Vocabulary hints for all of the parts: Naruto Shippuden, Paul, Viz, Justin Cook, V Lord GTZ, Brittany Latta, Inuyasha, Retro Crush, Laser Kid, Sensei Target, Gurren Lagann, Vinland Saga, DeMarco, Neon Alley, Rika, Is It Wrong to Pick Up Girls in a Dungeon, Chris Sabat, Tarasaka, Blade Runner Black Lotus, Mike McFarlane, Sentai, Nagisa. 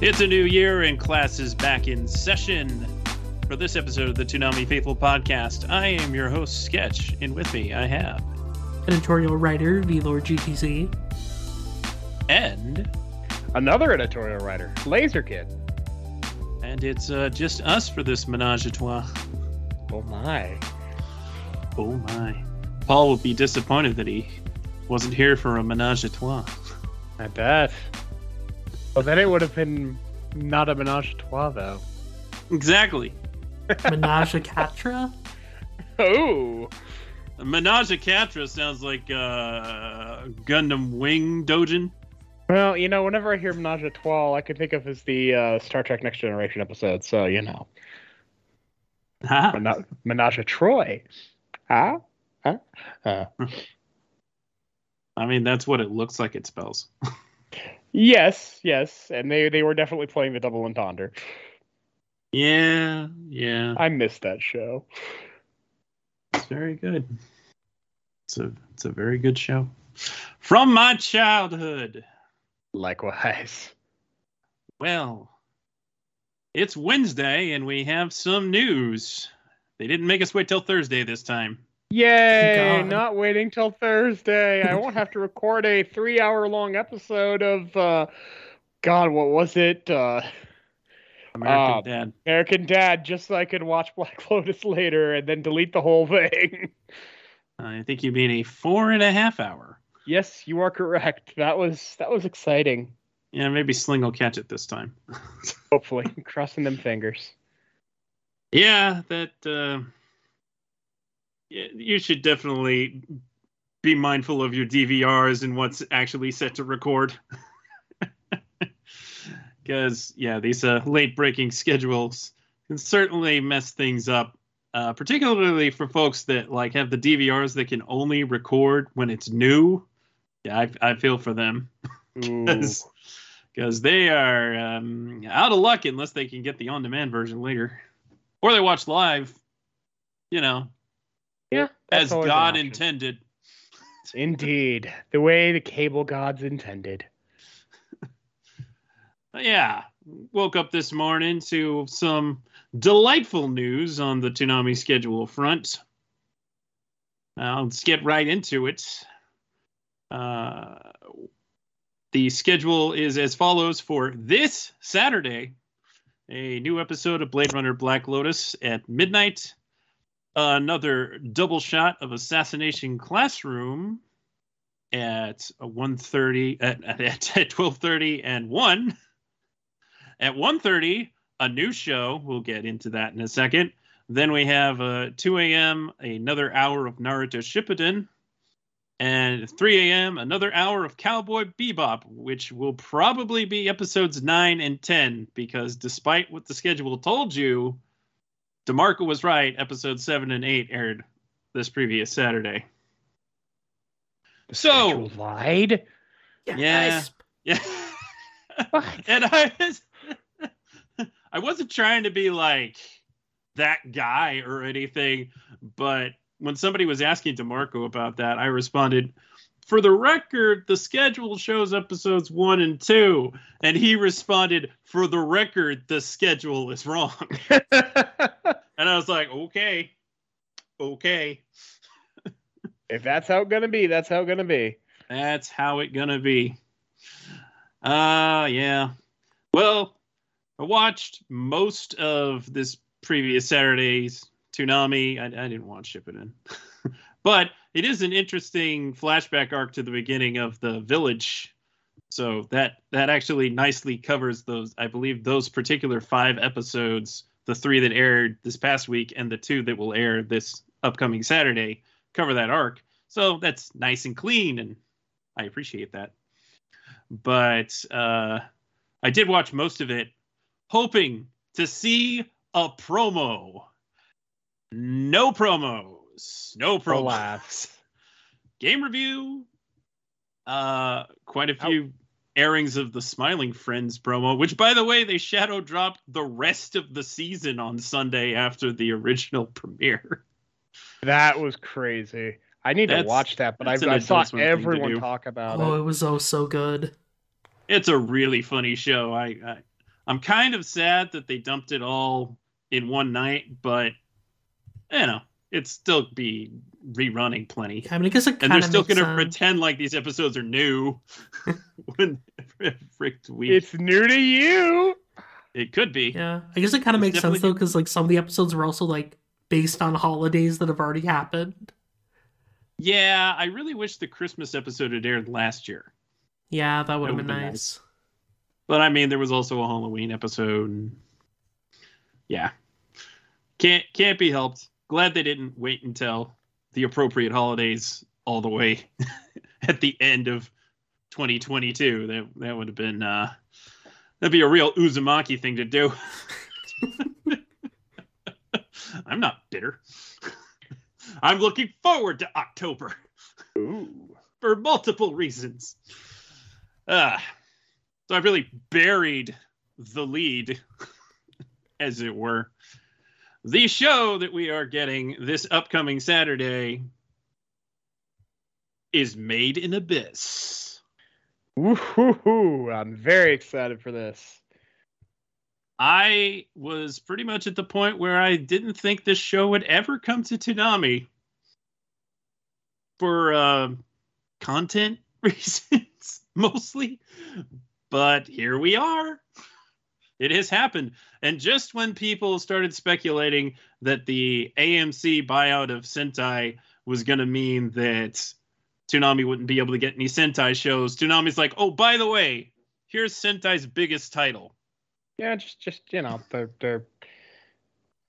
It's a new year and class is back in session. For this episode of the Toonami Faithful Podcast, I am your host, Sketch, and with me I have... editorial writer, V Lord GTZ. And... another editorial writer, Laser Kid. And it's just us for this menage a trois. Oh my. Oh my. Paul will be disappointed that he wasn't here for a menage a trois. I bet. Well, then it would have been not a menage a trois, though. Exactly. Menage a quatre? Oh. Menage a quatre sounds like Gundam Wing Dojin. Well, you know, whenever I hear menage a trois, I could think of as the Star Trek Next Generation episode, so, you know. Huh? Menage a Troy. Huh? Huh? I mean, that's what it looks like it spells. Yes, and they were definitely playing the double entendre. Yeah. I missed that show. It's very good. It's a very good show. From my childhood. Likewise. Well, it's Wednesday, and we have some news. They didn't make us wait till Thursday this time. Yay, God. Not waiting till Thursday. I won't have to record a 3-hour-long episode of, what was it? American Dad. American Dad, just so I could watch Black Lotus later and then delete the whole thing. I think you mean a 4.5-hour. Yes, you are correct. That was exciting. Yeah, maybe Sling will catch it this time. Hopefully. Crossing them fingers. Yeah, you should definitely be mindful of your DVRs and what's actually set to record. Because, these late-breaking schedules can certainly mess things up, particularly for folks that have the DVRs that can only record when it's new. Yeah, I feel for them. Because they are out of luck unless they can get the on-demand version later. Or they watch live, Yeah, as God intended. Indeed. The way the cable gods intended. Yeah. Woke up this morning to some delightful news on the Toonami schedule front. I'll skip right into it. The schedule is as follows for this Saturday. A new episode of Blade Runner Black Lotus at midnight. Another double shot of Assassination Classroom at 1:30 at 12:30 and 1. At 1:30, a new show. We'll get into that in a second. Then we have 2 a.m., another hour of Naruto Shippuden. And 3 a.m., another hour of Cowboy Bebop, which will probably be episodes 9 and 10. Because despite what the schedule told you, DeMarco was right. Episodes 7 and 8 aired this previous Saturday. So you lied. Yeah. And I wasn't trying to be like that guy or anything, but when somebody was asking DeMarco about that, I responded, "For the record, the schedule shows episodes 1 and 2," and he responded, "For the record, the schedule is wrong." And I was like, okay. If that's how it's going to be, that's how it's going to be. That's how it's going to be. Yeah. Well, I watched most of this previous Saturday's Toonami. I didn't watch Shippuden. But it is an interesting flashback arc to the beginning of the village. So that actually nicely covers those, I believe, those particular 5 episodes. The 3 that aired this past week and the 2 that will air this upcoming Saturday cover that arc. So that's nice and clean, and I appreciate that. but I did watch most of it, hoping to see a promo. No promos. No prolapse. Game review. Quite a few airings of the Smiling Friends promo, which, by the way, they shadow dropped the rest of the season on Sunday after the original premiere. That was crazy. I need to watch that, but I saw everyone talk about it. Oh, it was so good. It's a really funny show. I'm kind of sad that they dumped it all in one night, but you know, it's still be rerunning plenty. I mean, I guess it kind of and they're still going to pretend like these episodes are new. When fricked week. It's new to you. It could be. Yeah, I guess it kind of makes sense though, because like some of the episodes were also like based on holidays that have already happened. Yeah, I really wish the Christmas episode had aired last year. Yeah, that would have been nice. But I mean, there was also a Halloween episode. And yeah, can't be helped. Glad they didn't wait until the appropriate holidays all the way at the end of 2022. That would have been that'd be a real Uzumaki thing to do. I'm not bitter. I'm looking forward to October. Ooh. For multiple reasons. So I really buried the lead, as it were. The show that we are getting this upcoming Saturday is Made in Abyss. Woohoo! I'm very excited for this. I was pretty much at the point where I didn't think this show would ever come to Toonami for content reasons, mostly. But here we are. It has happened. And just when people started speculating that the AMC buyout of Sentai was going to mean that Toonami wouldn't be able to get any Sentai shows, Toonami's like, oh, by the way, here's Sentai's biggest title. Yeah, just you know, their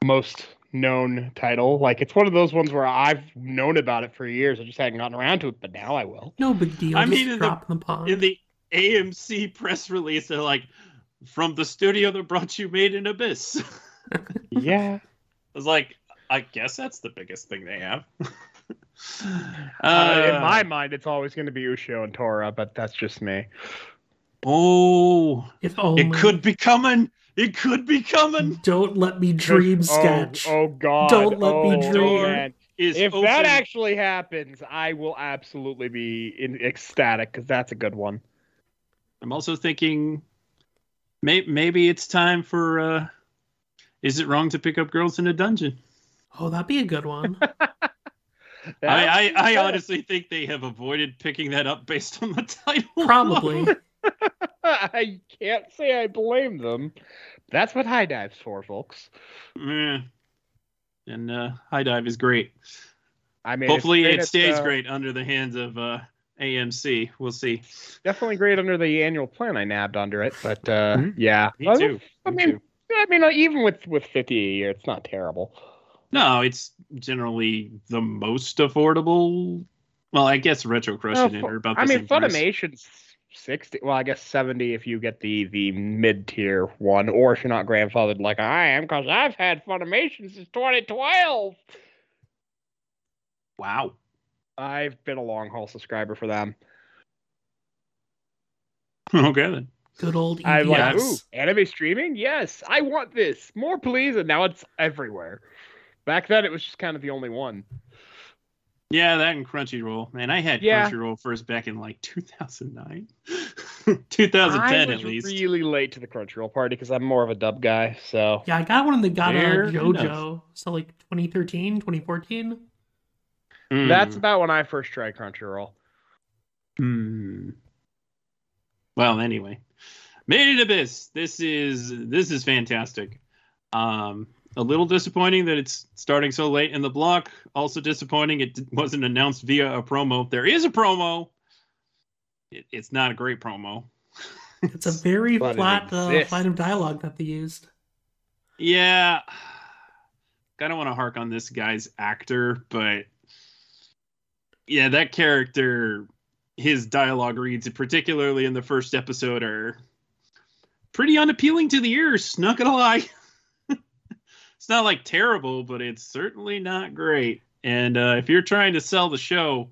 most known title. Like, it's one of those ones where I've known about it for years. I just hadn't gotten around to it, but now I will. No big deal. I mean, in the AMC press release, they're like, from the studio that brought you Made in Abyss. Yeah. I was like, I guess that's the biggest thing they have. In my mind, it's always going to be Ushio and Tora, but that's just me. Oh, it could be coming. It could be coming. Don't let me dream, Sketch. Oh, God. Don't let me dream. If open. That actually happens, I will absolutely be ecstatic, because that's a good one. I'm also thinking maybe it's time for Is It Wrong to Pick Up Girls in a Dungeon? Oh, that'd be a good one. I honestly think they have avoided picking that up based on the title. Probably. I can't say I blame them. That's what High Dive's for, folks. Yeah. And High Dive is great. I mean, hopefully it stays great under the hands of AMC. We'll see. Definitely great under the annual plan I nabbed under it. But yeah. Me too. I mean, even with 50 a year, it's not terrible. No, it's generally the most affordable. Well, I guess Retro Crush and are about the same price. I mean, Funimation's 60, well, I guess 70 if you get the mid-tier one, or if you're not grandfathered like I am, because I've had Funimation since 2012. Wow. I've been a long-haul subscriber for them. Okay, then. Good old EDS. I'm like, ooh, anime streaming? Yes, I want this. More, please. And now it's everywhere. Back then, it was just kind of the only one. Yeah, that and Crunchyroll. Man, I had Crunchyroll first back in like 2009. 2010 at least. I was really late to the Crunchyroll party because I'm more of a dub guy. So yeah, I got one that got JoJo. So like 2013, 2014. That's about when I first tried Crunchyroll. Well, anyway. Made in Abyss. This is fantastic. A little disappointing that it's starting so late in the block. Also disappointing it wasn't announced via a promo. There is a promo. It's not a great promo. It's a very flat line of dialogue that they used. Yeah. I don't want to hark on this guy's actor, but yeah, that character his dialogue reads, particularly in the first episode, are pretty unappealing to the ears, not gonna lie. It's not like terrible, but it's certainly not great. And if you're trying to sell the show,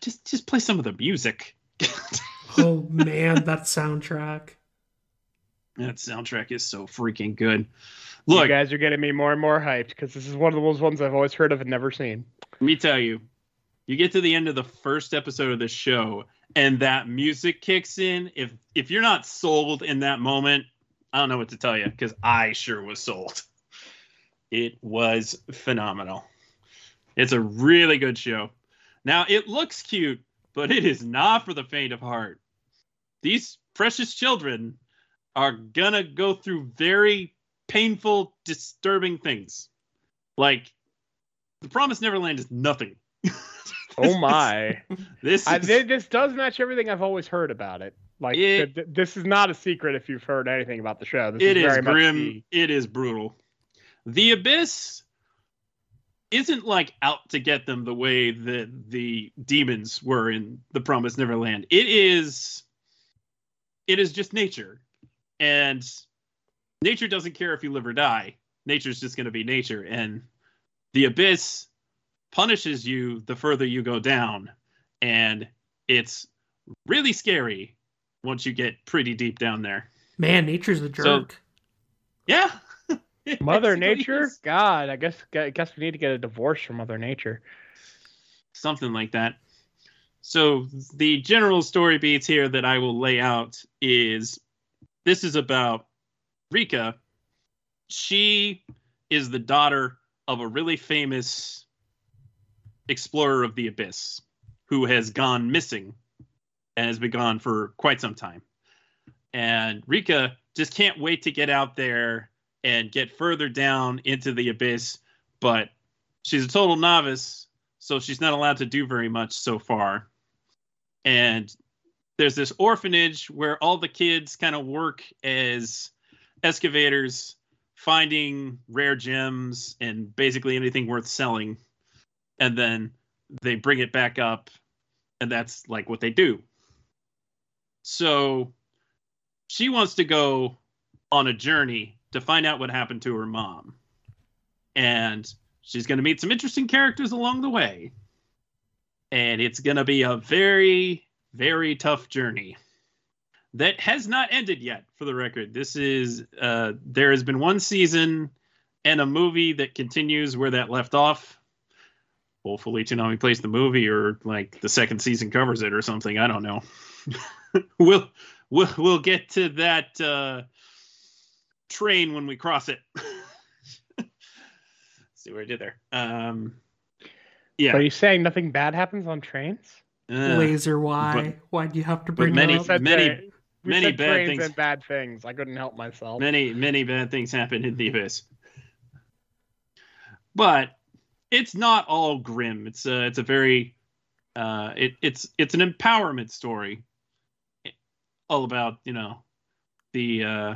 just play some of the music. Oh man, that soundtrack. That soundtrack is so freaking good. Look, you guys are getting me more and more hyped because this is one of those ones I've always heard of and never seen. Let me tell you, you get to the end of the first episode of the show and that music kicks in. If you're not sold in that moment, I don't know what to tell you, because I sure was sold. It was phenomenal. It's a really good show. Now, it looks cute, but it is not for the faint of heart. These precious children are gonna go through very painful, disturbing things. Like, The Promised Neverland is nothing. Oh my. This does match everything I've always heard about it. Like, this is not a secret if you've heard anything about the show. It is very grim. It is brutal. The Abyss isn't like out to get them the way that the demons were in The Promised Neverland. It is just nature. And nature doesn't care if you live or die. Nature's just going to be nature. And the Abyss punishes you the further you go down. And it's really scary once you get pretty deep down there. Man, nature's a jerk. So, yeah. Mother Nature? God, I guess we need to get a divorce from Mother Nature. Something like that. So the general story beats here that I will lay out is, this is about Rika. She is the daughter of a really famous explorer of the Abyss who has gone missing and has been gone for quite some time. And Rika just can't wait to get out there and get further down into the Abyss, but she's a total novice, so she's not allowed to do very much so far. And there's this orphanage where all the kids kind of work as excavators, finding rare gems and basically anything worth selling. And then they bring it back up, and that's like what they do. So she wants to go on a journey to find out what happened to her mom. And she's going to meet some interesting characters along the way. And it's going to be a very, very tough journey that has not ended yet, for the record. This is, there has been one season and a movie that continues where that left off. Hopefully Toonami plays the movie, or like the second season covers it or something. I don't know. We'll get to that train when we cross it. See what I did there. Yeah. So are you saying nothing bad happens on trains? Laser, why do you have to bring many up? Many bad things and bad things. I couldn't help myself. Many bad things happen in the Abyss, but it's not all grim. It's a very it's an empowerment story, all about, you know, the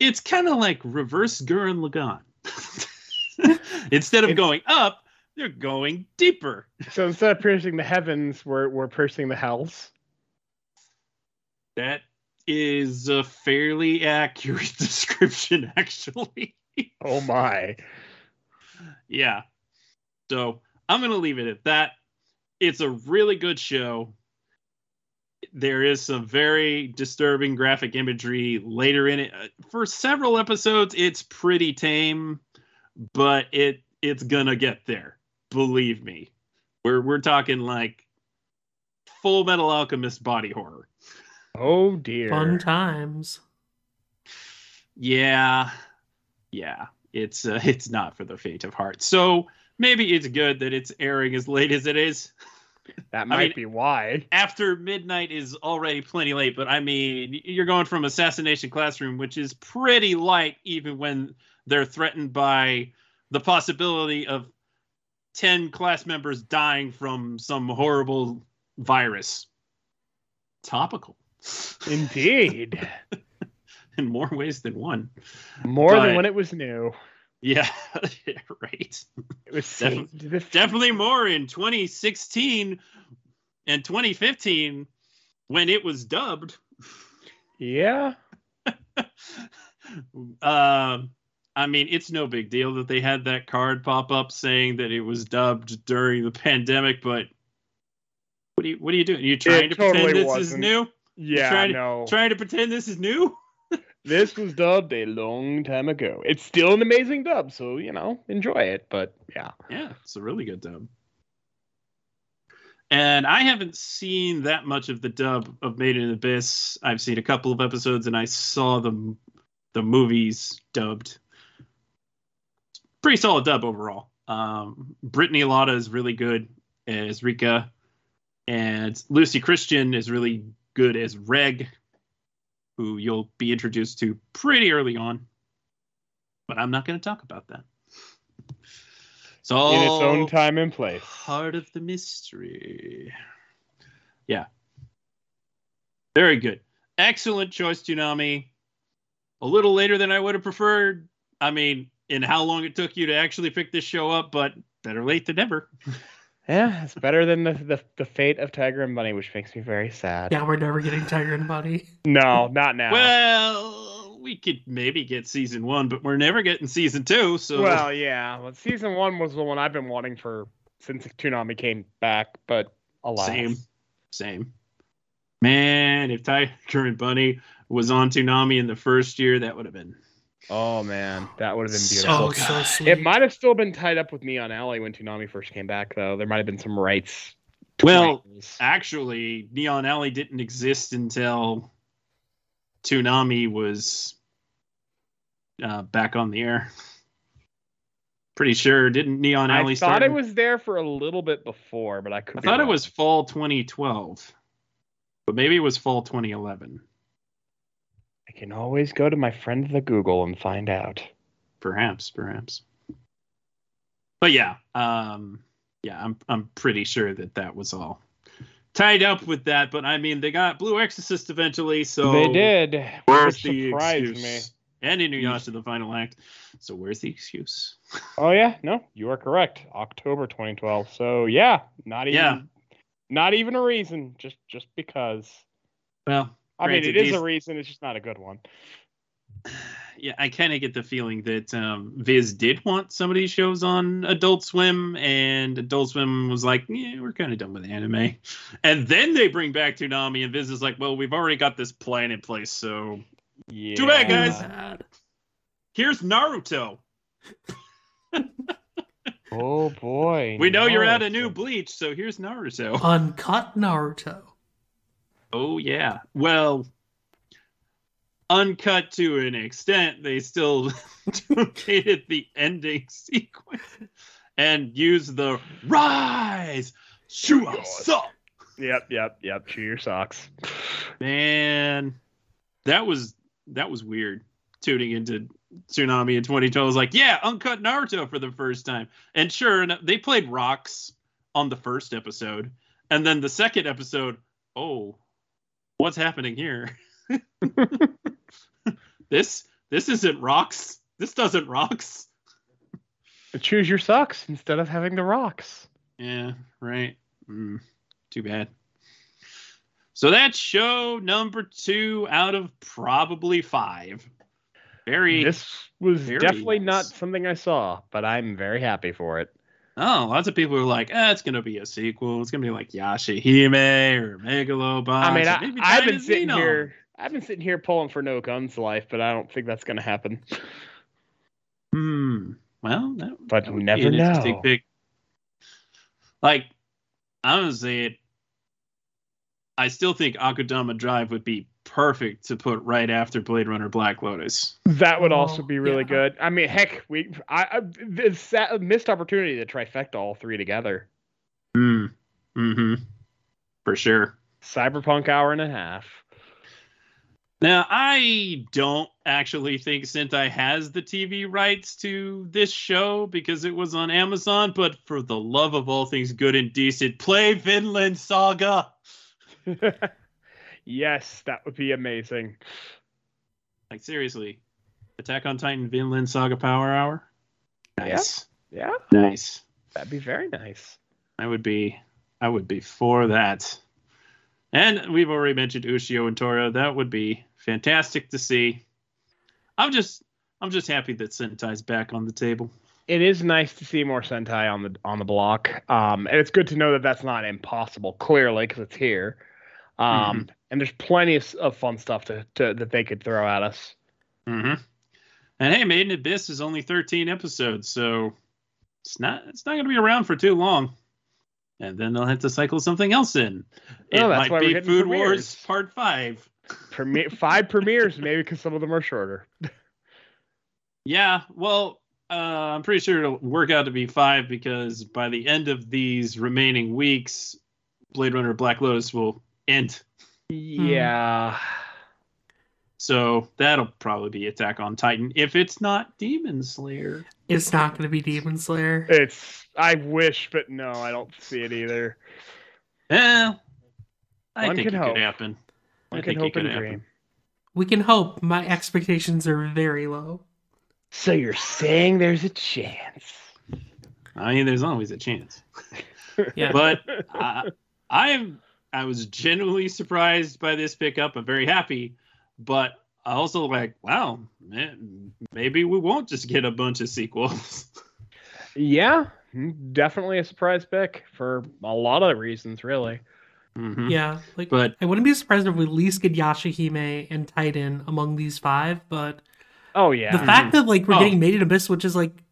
it's kind of like reverse Gurren Lagann. Instead of going up, they're going deeper. So instead of piercing the heavens, we're piercing the hells. That is a fairly accurate description, actually. Oh, my. Yeah. So I'm going to leave it at that. It's a really good show. There is some very disturbing graphic imagery later in it. For several episodes, it's pretty tame, but it's going to get there. Believe me, we're talking like Full Metal Alchemist body horror. Oh dear! Fun times. Yeah. It's not for the faint of heart. So maybe it's good that it's airing as late as it is. That might be why. After midnight is already plenty late, but I mean, you're going from Assassination Classroom, which is pretty light, even when they're threatened by the possibility of 10 class members dying from some horrible virus. Topical. Indeed. In more ways than one. More than when it was new. Yeah, right. It was definitely more in 2016 and 2015 when it was dubbed. Yeah. I mean, it's no big deal that they had that card pop up saying that it was dubbed during the pandemic, but what are you doing? You're trying to pretend this is new? Yeah, no. Trying to pretend this is new? This was dubbed a long time ago. It's still an amazing dub, so, you know, enjoy it, but yeah. Yeah, it's a really good dub. And I haven't seen that much of the dub of Made in Abyss. I've seen a couple of episodes, and I saw the movies dubbed. Pretty solid dub overall. Brittany Latta is really good as Rika, and Lucy Christian is really good as Reg, who you'll be introduced to pretty early on. But I'm not going to talk about that. It's all in its own time and place. Heart of the mystery. Yeah. Very good. Excellent choice, Toonami. A little later than I would have preferred. I mean, in how long it took you to actually pick this show up, but better late than never. Yeah, it's better than the fate of Tiger and Bunny, which makes me very sad. Yeah, we're never getting Tiger and Bunny. No, not now. Well, we could maybe get season 1, but we're never getting season 2. So well, yeah. Well, season 1 was the one I've been wanting since Toonami came back, but alas. Same. Man, if Tiger and Bunny was on Toonami in the first year, that would have been... Oh, man, that would have been beautiful. So sweet. It might have still been tied up with Neon Alley when Toonami first came back, though. There might have been some rights. Well, actually, Neon Alley didn't exist until Toonami was back on the air. Pretty sure. Didn't Neon Alley start? I thought it was there for a little bit before, but I could be wrong. It was fall 2012, but maybe it was fall 2011. I can always go to my friend the Google and find out. Perhaps. But yeah, I'm pretty sure that was all tied up with that. But I mean, they got Blue Exorcist eventually, so they did. Where's the excuse? Me. And Inuyasha, the final act. So where's the excuse? Oh yeah, no, you are correct. October 2012. So yeah, not even a reason. Just because. Well. Granted, I mean, it is a reason. It's just not a good one. Yeah, I kind of get the feeling that Viz did want some of these shows on Adult Swim, and Adult Swim was like, yeah, we're kind of done with anime. And then they bring back Toonami, and Viz is like, well, we've already got this plan in place, so... Yeah. Too bad, guys. Here's Naruto. Oh, boy. We know Naruto. You're out of new Bleach, so here's Naruto. Uncut Naruto. Oh, yeah. Well, uncut to an extent, they still duplicated the ending sequence and used the rise, shoe our socks. Yep, shoe your socks. Man, that was weird, tuning into Toonami in 2012. I was like, yeah, uncut Naruto for the first time. And sure enough, they played rocks on the first episode. And then the second episode, oh... What's happening here? This isn't rocks. This doesn't rocks. Choose your socks instead of having the rocks. Yeah, right. Too bad. So that's show number 2 out of probably 5. This was definitely not something I saw, but I'm very happy for it. Oh, lots of people are like, it's going to be a sequel. It's going to be like Yashahime or Megalobox. I mean, I've been sitting here pulling for No Guns Life, but I don't think that's going to happen. Well, that would never be an interesting pick. Like, I'm going to say it. I still think Akudama Drive would be perfect to put right after Blade Runner Black Lotus. That would also be really good. I mean, heck, it's a missed opportunity to trifecta all three together. For sure. Cyberpunk hour and a half. Now, I don't actually think Sentai has the TV rights to this show because it was on Amazon, but for the love of all things good and decent, play Vinland Saga! Yes, that would be amazing. Like, seriously. Attack on Titan, Vinland Saga Power Hour? Nice. Yeah. Nice. That'd be very nice. I would be for that. And we've already mentioned Ushio and Tora. That would be fantastic to see. I'm just happy that Sentai's back on the table. It is nice to see more Sentai on the block. And it's good to know that that's not impossible, clearly, because it's here. And there's plenty of fun stuff that they could throw at us. Mm-hmm. And hey, Made in Abyss is only 13 episodes, so it's not going to be around for too long. And then they'll have to cycle something else in. It might be Food Wars Part 5. Five premieres, maybe, because some of them are shorter. Yeah, well, I'm pretty sure it'll work out to be 5, because by the end of these remaining weeks, Blade Runner Black Lotus will end. Yeah. So that'll probably be Attack on Titan, if it's not Demon Slayer. It's not going to be Demon Slayer. I wish, but no, I don't see it either. I think it could happen. I can hope and dream. We can hope. My expectations are very low. So you're saying there's a chance? I mean, there's always a chance. Yeah. But I was genuinely surprised by this pickup. I'm very happy. But I also like, wow, man, maybe we won't just get a bunch of sequels. Yeah, definitely a surprise pick for a lot of reasons, really. Mm-hmm. Yeah, but I wouldn't be surprised if we at least get Yashahime and Titan among these 5. But oh yeah, the fact that like we're getting Made in Abyss, which is like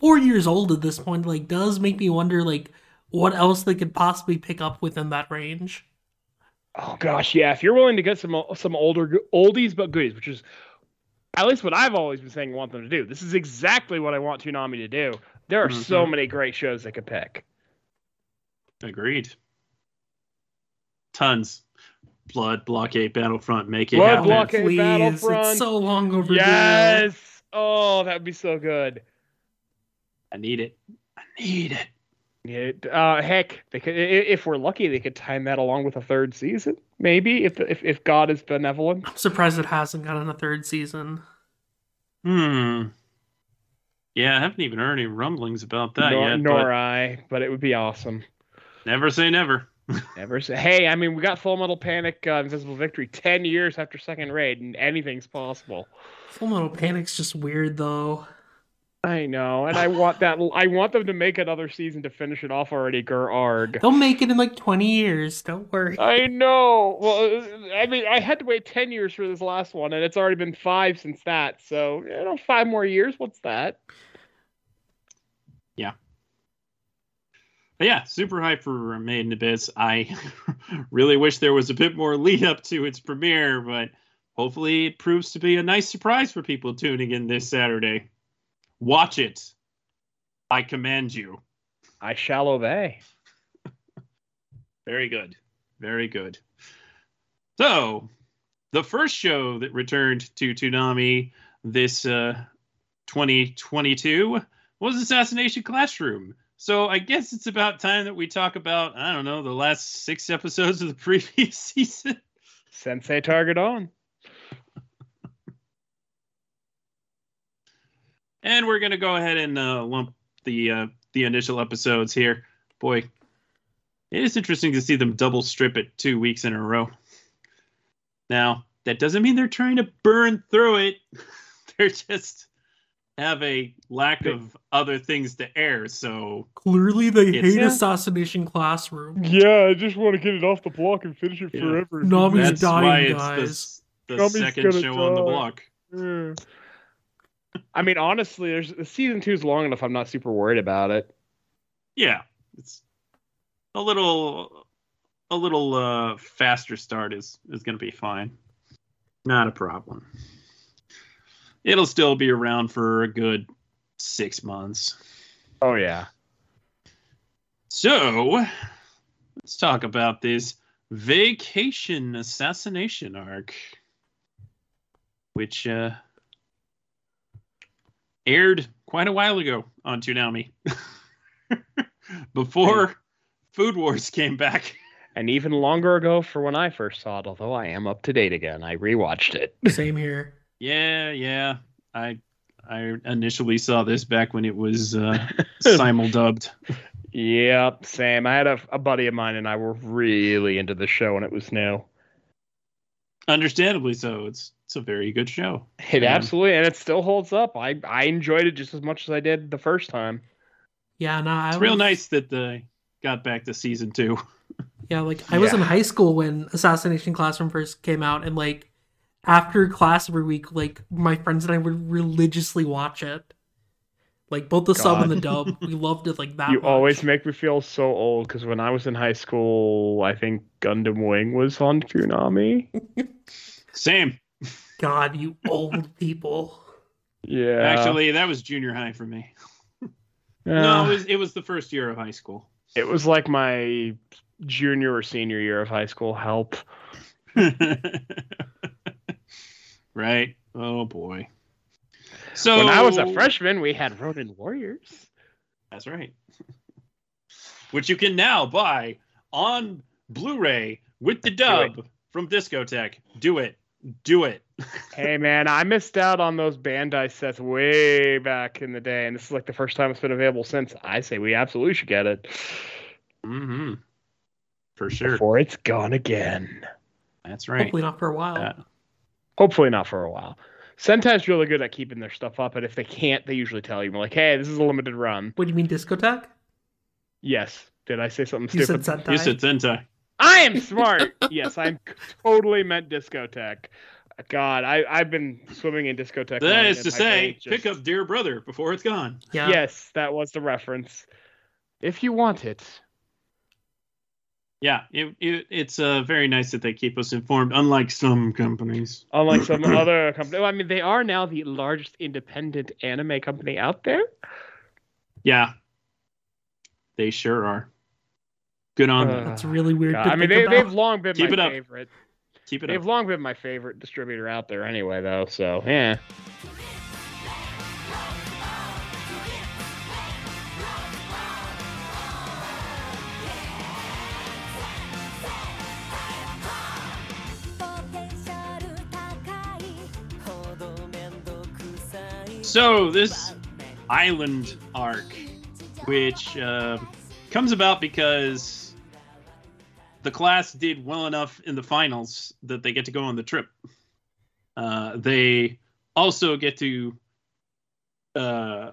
4 years old at this point, like does make me wonder like what else they could possibly pick up within that range. Oh gosh, yeah. If you're willing to get some oldies but goodies, which is at least what I've always been saying I want them to do. This is exactly what I want Toonami to do. There are so many great shows they could pick. Agreed. Tons. Blood Blockade Battlefront, make it happen. Blood Blockade Battlefront. It's so long overdue. Yes. Oh, that would be so good. I need it. Heck, if we're lucky, they could time that along with a third season. Maybe if God is benevolent. I'm surprised it hasn't gotten a third season. Yeah, I haven't even heard any rumblings about that yet. But it would be awesome. Never say never. Never say. Hey, I mean, we got Full Metal Panic, Invisible Victory 10 years after Second Raid, and anything's possible. Full Metal Panic's just weird, though. I know, and I want that. I want them to make another season to finish it off already. Arg. They'll make it in like 20 years. Don't worry. I know. Well, I mean, I had to wait 10 years for this last one, and it's already been 5 since that. So, 5 more years. What's that? Yeah. But yeah, super hype for Made in Abyss. I really wish there was a bit more lead up to its premiere, but hopefully it proves to be a nice surprise for people tuning in this Saturday. Watch it. I command you. I shall obey. Very good. Very good. So, the first show that returned to Toonami this 2022 was Assassination Classroom. So, I guess it's about time that we talk about, I don't know, the last 6 episodes of the previous season. Sensei Target on. And we're going to go ahead and lump the initial episodes here. Boy, it is interesting to see them double strip it 2 weeks in a row. Now, that doesn't mean they're trying to burn through it. They just have a lack of other things to air. So clearly they hate Assassination Classroom. Yeah, I just want to get it off the block and finish it forever. Nami's dying, guys. That's the second show on the block. Yeah. I mean, honestly, season 2 is long enough. I'm not super worried about it. Yeah, it's a little faster start is going to be fine. Not a problem. It'll still be around for a good 6 months. Oh yeah. So let's talk about this vacation assassination arc, which aired quite a while ago on Toonami before Food Wars came back. And even longer ago for when I first saw it, although I am up to date again. I rewatched it. Same here. Yeah. I I initially saw this back when it was simuldubbed. Yeah, same. I had a buddy of mine and I were really into the show when it was new. Understandably so. It's a very good show. It absolutely, and it still holds up. I enjoyed it just as much as I did the first time. Yeah, no, it's real nice that they got back to season 2. Yeah, like I was in high school when Assassination Classroom first came out, and like after class every week, like my friends and I would religiously watch it. Like both the sub and the dub, we loved it like that. You much. Always make me feel so old because when I was in high school, I think Gundam Wing was on Toonami. Same. God, you old people. Yeah. Actually, that was junior high for me. No, it was the first year of high school. It was like my junior or senior year of high school. Help. Right. Oh boy. So when I was a freshman, we had Ronin Warriors. That's right. Which you can now buy on Blu-ray with the dub from Discotech. Do it. Hey, man, I missed out on those Bandai sets way back in the day, and this is like the first time it's been available since. I say we absolutely should get it. Mm-hmm. For sure. Before it's gone again. That's right. Hopefully not for a while. Sentai's really good at keeping their stuff up, and if they can't, they usually tell you. We're like, hey, this is a limited run. What do you mean, Discotech? Yes. Did I say something stupid? You said Sentai. I am smart. Yes, I totally meant Discotech. God, I've been swimming in Discotech. That is to say, pick up Dear Brother before it's gone. Yeah. Yes, that was the reference. If you want it. Yeah, it's very nice that they keep us informed, unlike some companies. Unlike some other companies. I mean, they are now the largest independent anime company out there. Yeah, they sure are. Good on them. That's really weird. God, they've long been my favorite. Keep it up. They've long been my favorite distributor out there anyway, though, so, yeah. So this island arc, which comes about because the class did well enough in the finals that they get to go on the trip. They also get to get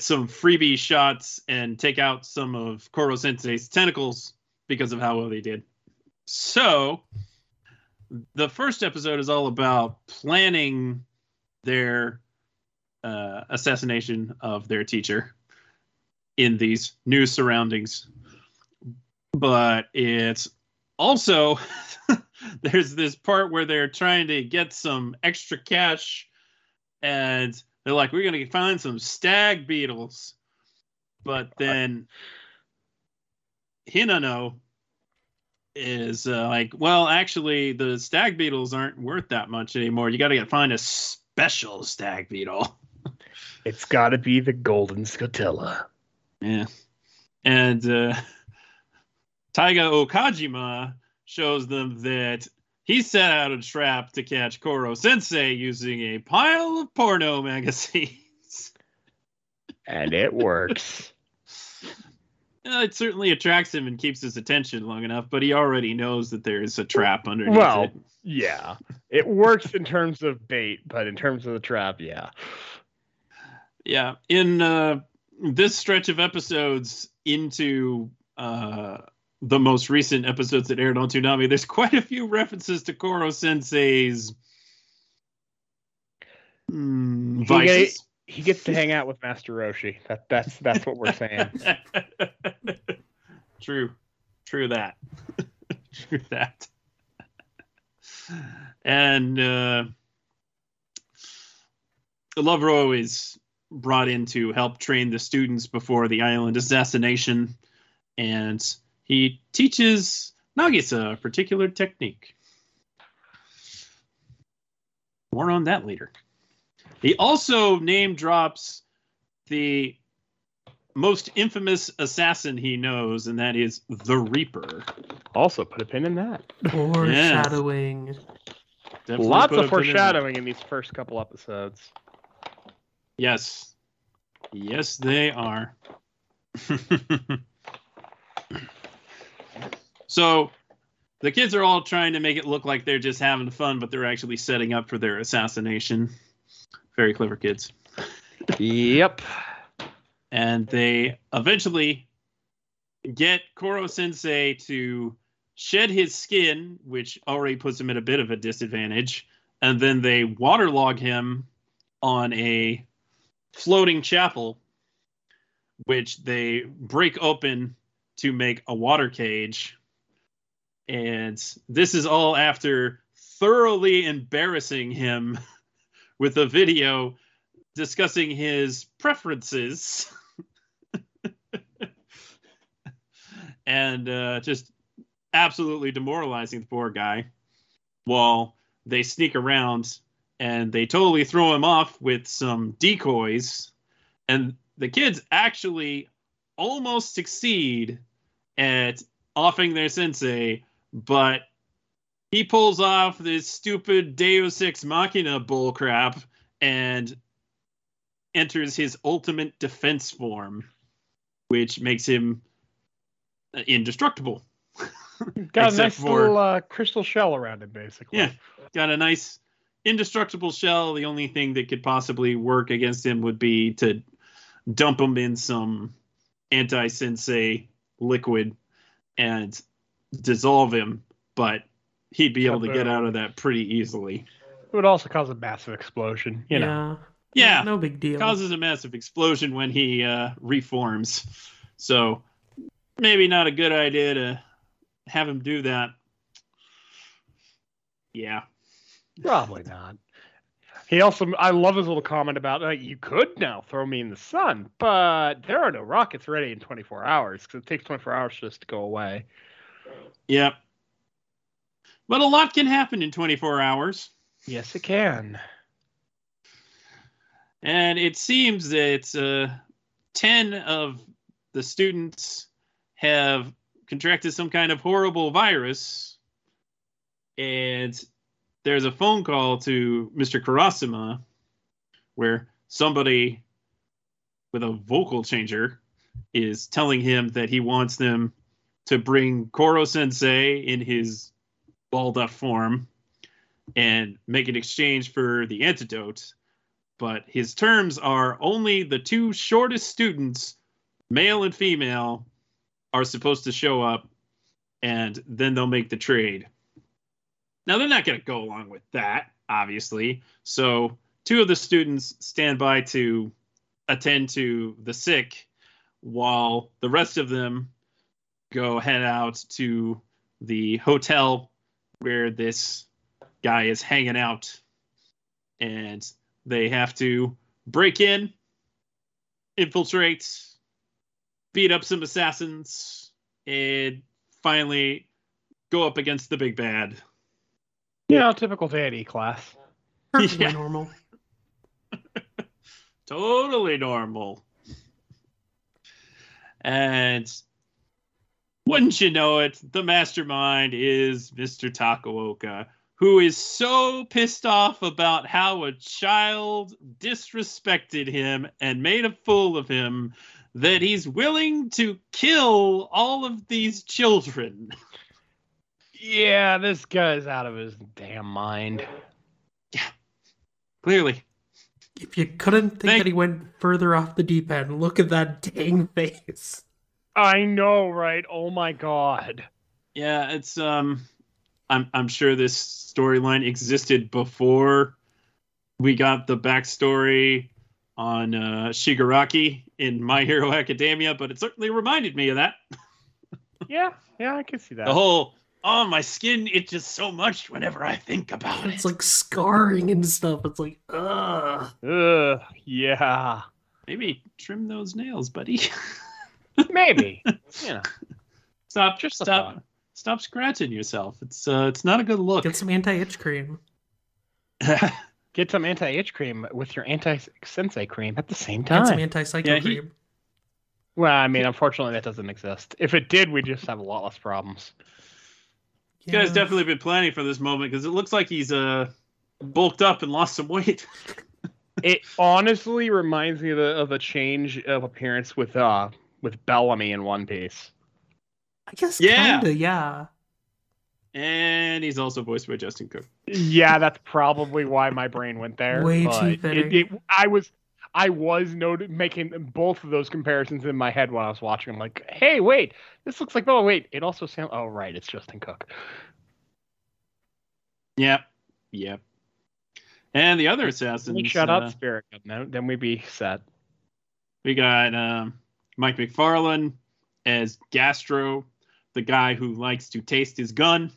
some freebie shots and take out some of Koro Sensei's tentacles because of how well they did. So the first episode is all about planning their assassination of their teacher in these new surroundings. But it's also there's this part where they're trying to get some extra cash and they're like, we're going to find some stag beetles. But then Hinano is like, well, actually the stag beetles aren't worth that much anymore. You got to find a special stag beetle. It's got to be the golden scotilla. Yeah. And Taiga Okajima shows them that he set out a trap to catch Koro Sensei using a pile of porno magazines. And it works. It certainly attracts him and keeps his attention long enough, but he already knows that there is a trap underneath it. Yeah, it works in terms of bait, but in terms of the trap, yeah. Yeah, in this stretch of episodes into the most recent episodes that aired on Toonami, there's quite a few references to Koro Sensei's vices. He gets to hang out with Master Roshi. That's what we're saying. True that. And Lovro is brought in to help train the students before the island assassination, and he teaches Nagisa a particular technique. More on that later. He also name drops the most infamous assassin he knows, and that is the Reaper. Also put a pin in that. Foreshadowing. Yeah. Lots of foreshadowing in these first couple episodes. Yes. Yes, they are. So, the kids are all trying to make it look like they're just having fun, but they're actually setting up for their assassination. Very clever kids. Yep. And they eventually get Koro Sensei to shed his skin, which already puts him at a bit of a disadvantage, and then they waterlog him on a floating chapel, which they break open to make a water cage. And this is all after thoroughly embarrassing him with a video discussing his preferences and just absolutely demoralizing the poor guy while they sneak around and they totally throw him off with some decoys. And the kids actually almost succeed at offing their sensei, but he pulls off this stupid Deus Ex Machina bullcrap and enters his ultimate defense form, which makes him indestructible. Got a nice little crystal shell around it, basically. Yeah, got a nice indestructible shell. The only thing that could possibly work against him would be to dump him in some anti-sensei liquid and dissolve him, but he'd be able to get out of that pretty easily. It would also cause a massive explosion, you know. Yeah, no big deal. Causes a massive explosion when he reforms. So maybe not a good idea to have him do that. Yeah. Probably not. He also, I love his little comment about, you could now throw me in the sun, but there are no rockets ready in 24 hours, because it takes 24 hours just to go away. Yep. But a lot can happen in 24 hours. Yes, it can. And it seems that 10 of the students have contracted some kind of horrible virus, and there's a phone call to Mr. Kurasuma where somebody with a vocal changer is telling him that he wants them to bring Koro Sensei in his balled up form and make an exchange for the antidote. But his terms are only the two shortest students, male and female, are supposed to show up, and then they'll make the trade. Now, they're not going to go along with that, obviously. So two of the students stand by to attend to the sick while the rest of them go head out to the hotel where this guy is hanging out. And they have to break in, infiltrate, beat up some assassins, and finally go up against the big bad. You know, typical Danny class. Perfectly normal. Totally normal. And wouldn't you know it, the mastermind is Mr. Takaoka, who is so pissed off about how a child disrespected him and made a fool of him that he's willing to kill all of these children. Yeah, this guy's out of his damn mind. Yeah, clearly. If you couldn't think that he went further off the deep end, look at that dang face. I know, right? Oh my god. Yeah, it's I'm sure this storyline existed before we got the backstory on Shigaraki in My Hero Academia, but it certainly reminded me of that. yeah, I can see that. The whole, oh, my skin itches so much whenever I think about it. It's like scarring and stuff. It's like, ugh. Ugh, yeah. Maybe trim those nails, buddy. Maybe. Yeah. Stop scratching yourself. It's not a good look. Get some anti-itch cream. Get some anti-itch cream with your anti-sensei cream at the same time. Get some anti-psycho cream. Well, I mean, unfortunately, that doesn't exist. If it did, we'd just have a lot less problems. This guy's definitely been planning for this moment because it looks like he's bulked up and lost some weight. It honestly reminds me of a change of appearance with Bellamy in One Piece. I guess kinda, yeah. And he's also voiced by Justin Cook. Yeah, that's probably why my brain went there. Way too thick. I was making both of those comparisons in my head while I was watching. I'm like, hey, wait, this looks like, oh, wait, it also sounds, oh, right, it's Justin Cook. Yep. And the other assassins. We shut up, Spirit. Then we'd be set. We got Mike McFarlane as Gastro, the guy who likes to taste his gun.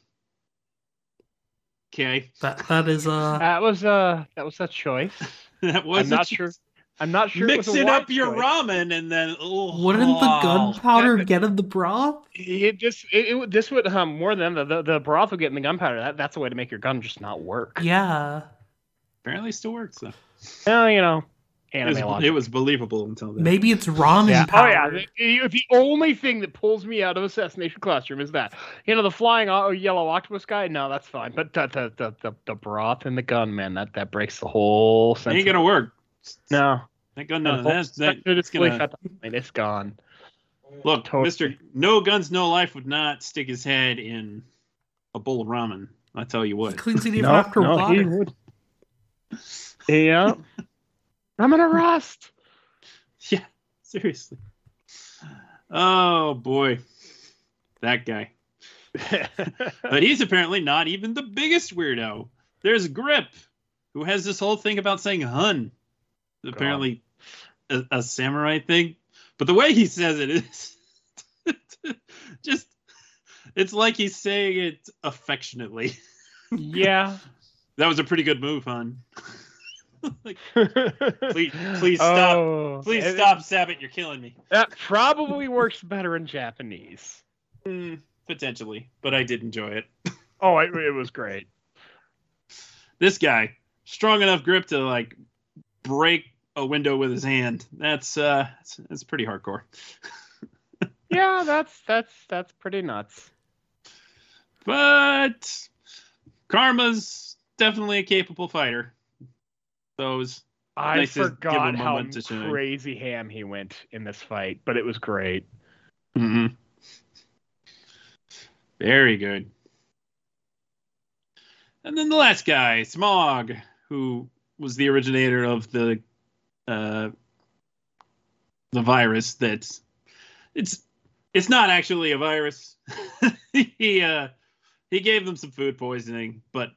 Okay. That was a choice. I'm not sure. Mixing up your ramen and then wouldn't the gunpowder get in the broth? This would more than the broth would get in the gunpowder. That's a way to make your gun just not work. Yeah, apparently still works though. Well, you know, anime logic. It was believable until then. Maybe it's ramen powder. Oh yeah, the only thing that pulls me out of Assassination Classroom is that the flying yellow octopus guy. No, that's fine, but the broth and the gun, man, that breaks the whole sense. Ain't gonna work. No, that gun. No, it's gone. Look, totally. Mr. No Guns No Life would not stick his head in a bowl of ramen. I tell you what, he cleans it even after water. He would. Yeah, I'm gonna rust. Yeah, seriously. Oh boy, that guy. But he's apparently not even the biggest weirdo. There's Grip, who has this whole thing about saying "hun." Apparently a samurai thing, but the way he says it is just, it's like he's saying it affectionately. Yeah. That was a pretty good move, hon. Like, please stop. Please stop, Sabat, you're killing me. That probably works better in Japanese. Potentially, but I did enjoy it. It was great. This guy, strong enough grip to break a window with his hand. That's pretty hardcore. Yeah, that's pretty nuts. But Karma's definitely a capable fighter. Those I forgot how crazy ham he went in this fight, but it was great. Mm-hmm. Very good. And then the last guy, Smog, who was the originator of the virus that it's not actually a virus. He gave them some food poisoning, but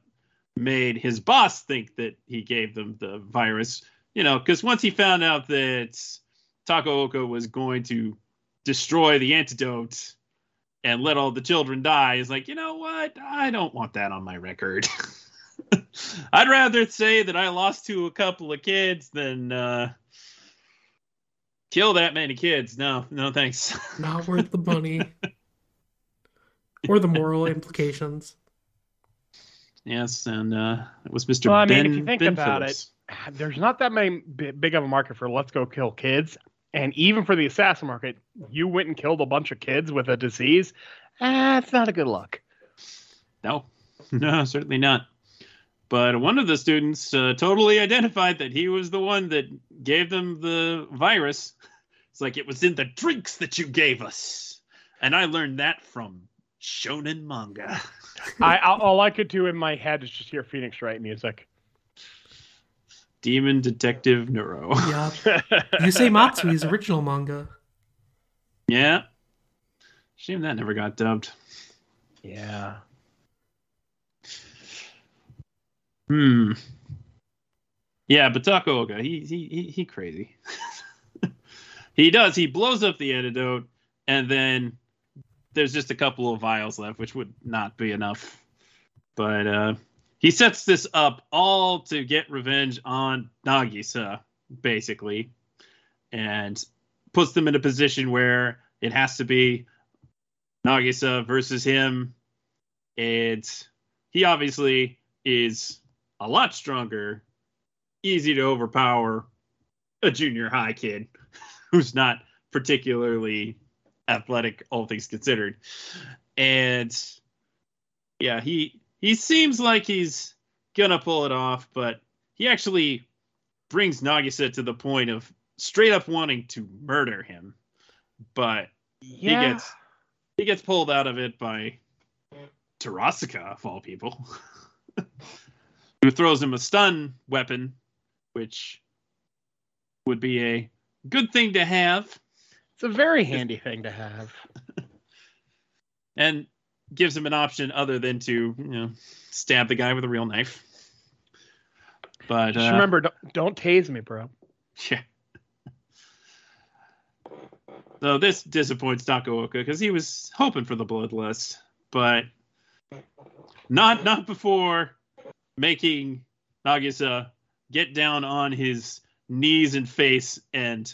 made his boss think that he gave them the virus. Because once he found out that Takaoka was going to destroy the antidote and let all the children die, he's like, you know what? I don't want that on my record. I'd rather say that I lost to a couple of kids than kill that many kids. No, thanks. Not worth the money. Or the moral implications. Yes, and it was Mr. If you think about Phillips. It, there's not that many big of a market for let's go kill kids. And even for the assassin market, you went and killed a bunch of kids with a disease. It's not a good look. No, certainly not. But one of the students totally identified that he was the one that gave them the virus. It's like, it was in the drinks that you gave us. And I learned that from shonen manga. All I could do in my head is just hear Phoenix Wright music. Demon Detective Neuro. Yeah. Yusei Matsui's original manga. Yeah. Shame that never got dubbed. Yeah. Yeah, but Takaoka, he crazy. He blows up the antidote, and then there's just a couple of vials left, which would not be enough. But he sets this up all to get revenge on Nagisa, basically, and puts them in a position where it has to be Nagisa versus him. And he obviously is a lot stronger, easy to overpower a junior high kid who's not particularly athletic, all things considered. And yeah, he seems like he's gonna pull it off, but he actually brings Nagisa to the point of straight up wanting to murder him. But yeah. he gets pulled out of it by Tarasaka, of all people, who throws him a stun weapon, which would be a good thing to have. It's a very handy thing to have. And gives him an option other than to, stab the guy with a real knife. But just remember, don't tase me, bro. Yeah. So this disappoints Takaoka because he was hoping for the bloodlust, but not before making Nagisa get down on his knees and face and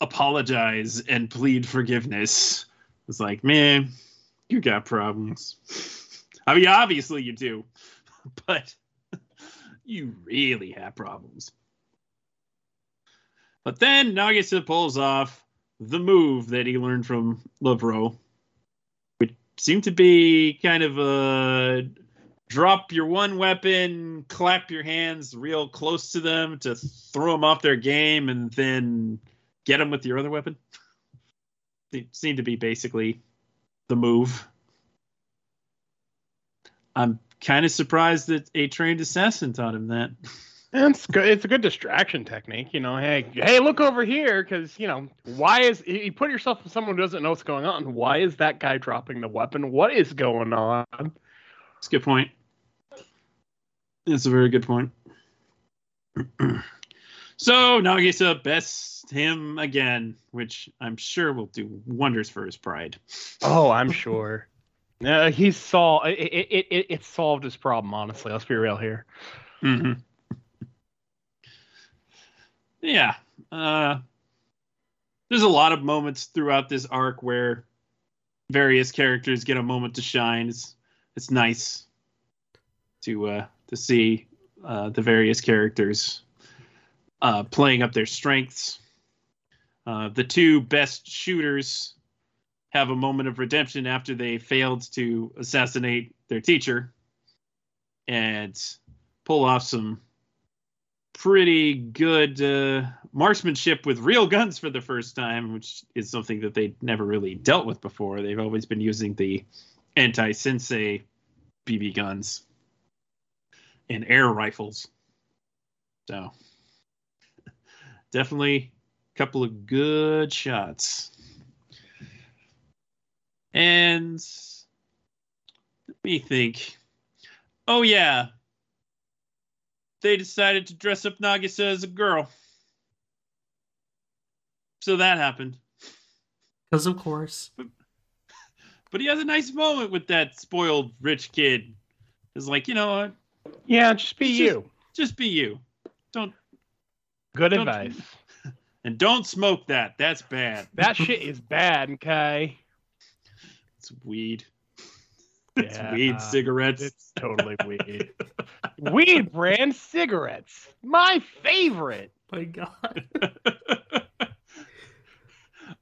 apologize and plead forgiveness. It's like, man, you got problems. I mean, obviously you do, but you really have problems. But then Nagisa pulls off the move that he learned from Lovro, which seemed to be kind of a drop your one weapon, clap your hands real close to them to throw them off their game, and then get them with your other weapon. It seemed to be basically the move. I'm kind of surprised that a trained assassin taught him that. It's good. It's a good distraction technique, Hey, look over here, because why is you put yourself with someone who doesn't know what's going on? Why is that guy dropping the weapon? What is going on? That's a good point. That's a very good point. So Nagisa bests him again, which I'm sure will do wonders for his pride. Oh, I'm sure. He saw it solved his problem. Honestly, let's be real here. Mm-hmm. Yeah, there's a lot of moments throughout this arc where various characters get a moment to shine. It's nice to see the various characters playing up their strengths. The two best shooters have a moment of redemption after they failed to assassinate their teacher and pull off some pretty good marksmanship with real guns for the first time, which is something that they never really dealt with before. They've always been using the anti-sensei BB guns and air rifles. So definitely a couple of good shots. And let me think. Oh, yeah. They decided to dress up Nagisa as a girl. So that happened. Because of course. But he has a nice moment with that spoiled rich kid. It's like, you know what? Yeah, just be you. Just be you. Don't. Good advice. And don't smoke that. That's bad. That shit is bad, okay? It's weed. It's weed, cigarettes. It's totally weed. Weed brand cigarettes. My favorite. My God.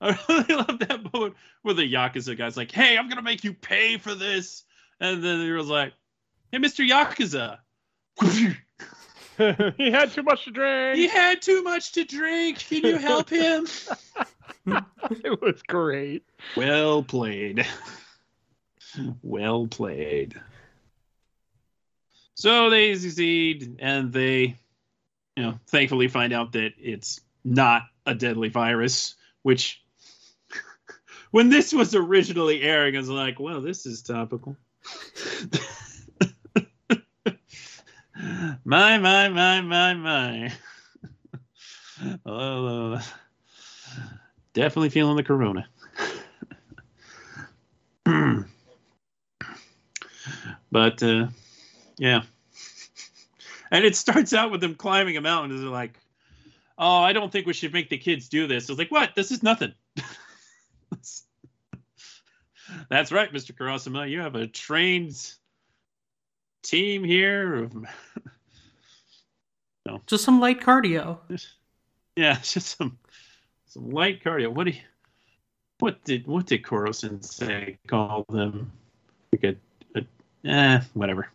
I really love that moment where the Yakuza guy's like, hey, I'm going to make you pay for this. And then he was like, hey, Mr. Yakuza. He had too much to drink. Can you help him? It was great. Well played. Well played. So they succeed, and they, thankfully find out that it's not a deadly virus, which when this was originally airing, I was like, well, this is topical. My. Oh, definitely feeling the corona. But, yeah. And it starts out with them climbing a mountain. And they're like, oh, I don't think we should make the kids do this. I was like, what? This is nothing. That's right, Mr. Kurosama. You have a trained team here. Of... No. Just some light cardio. Yeah, just some light cardio. What did Koro Sensei call them? Whatever.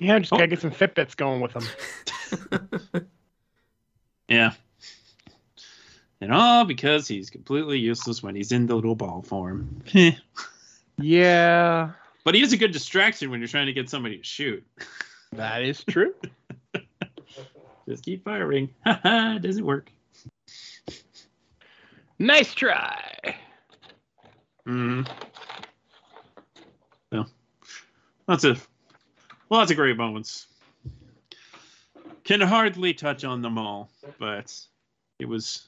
Yeah, just gotta get some Fitbits going with him. Yeah. And all because he's completely useless when he's in the little ball form. Yeah. But he is a good distraction when you're trying to get somebody to shoot. That is true. Just keep firing. Haha, it doesn't work. Nice try. So, lots of great moments. Can hardly touch on them all, but it was.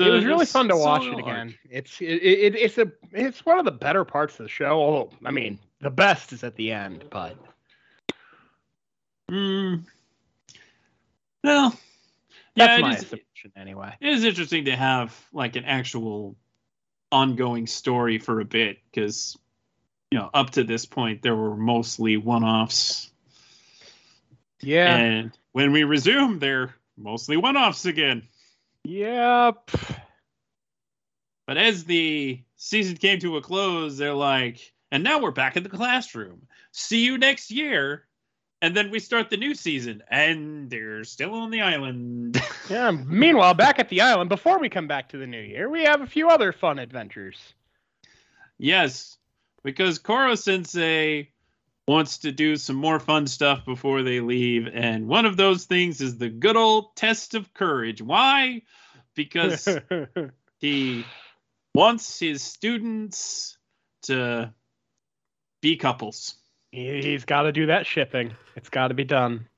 It was really fun to watch it again. It's one of the better parts of the show. Although, I mean, the best is at the end, but. Well, that's my assumption anyway. It is interesting to have like an actual ongoing story for a bit because, you know, up to this point there were mostly one-offs. Yeah. And when we resume, they're mostly one-offs again. Yep. But as the season came to a close, they're like, and now we're back in the classroom. See you next year. And then we start the new season, and they're still on the island. Yeah. Meanwhile, back at the island, before we come back to the new year, we have a few other fun adventures. Yes, because Koro Sensei wants to do some more fun stuff before they leave, and one of those things is the good old test of courage. Why? Because he wants his students to be couples. He's got to do that shipping. It's got to be done.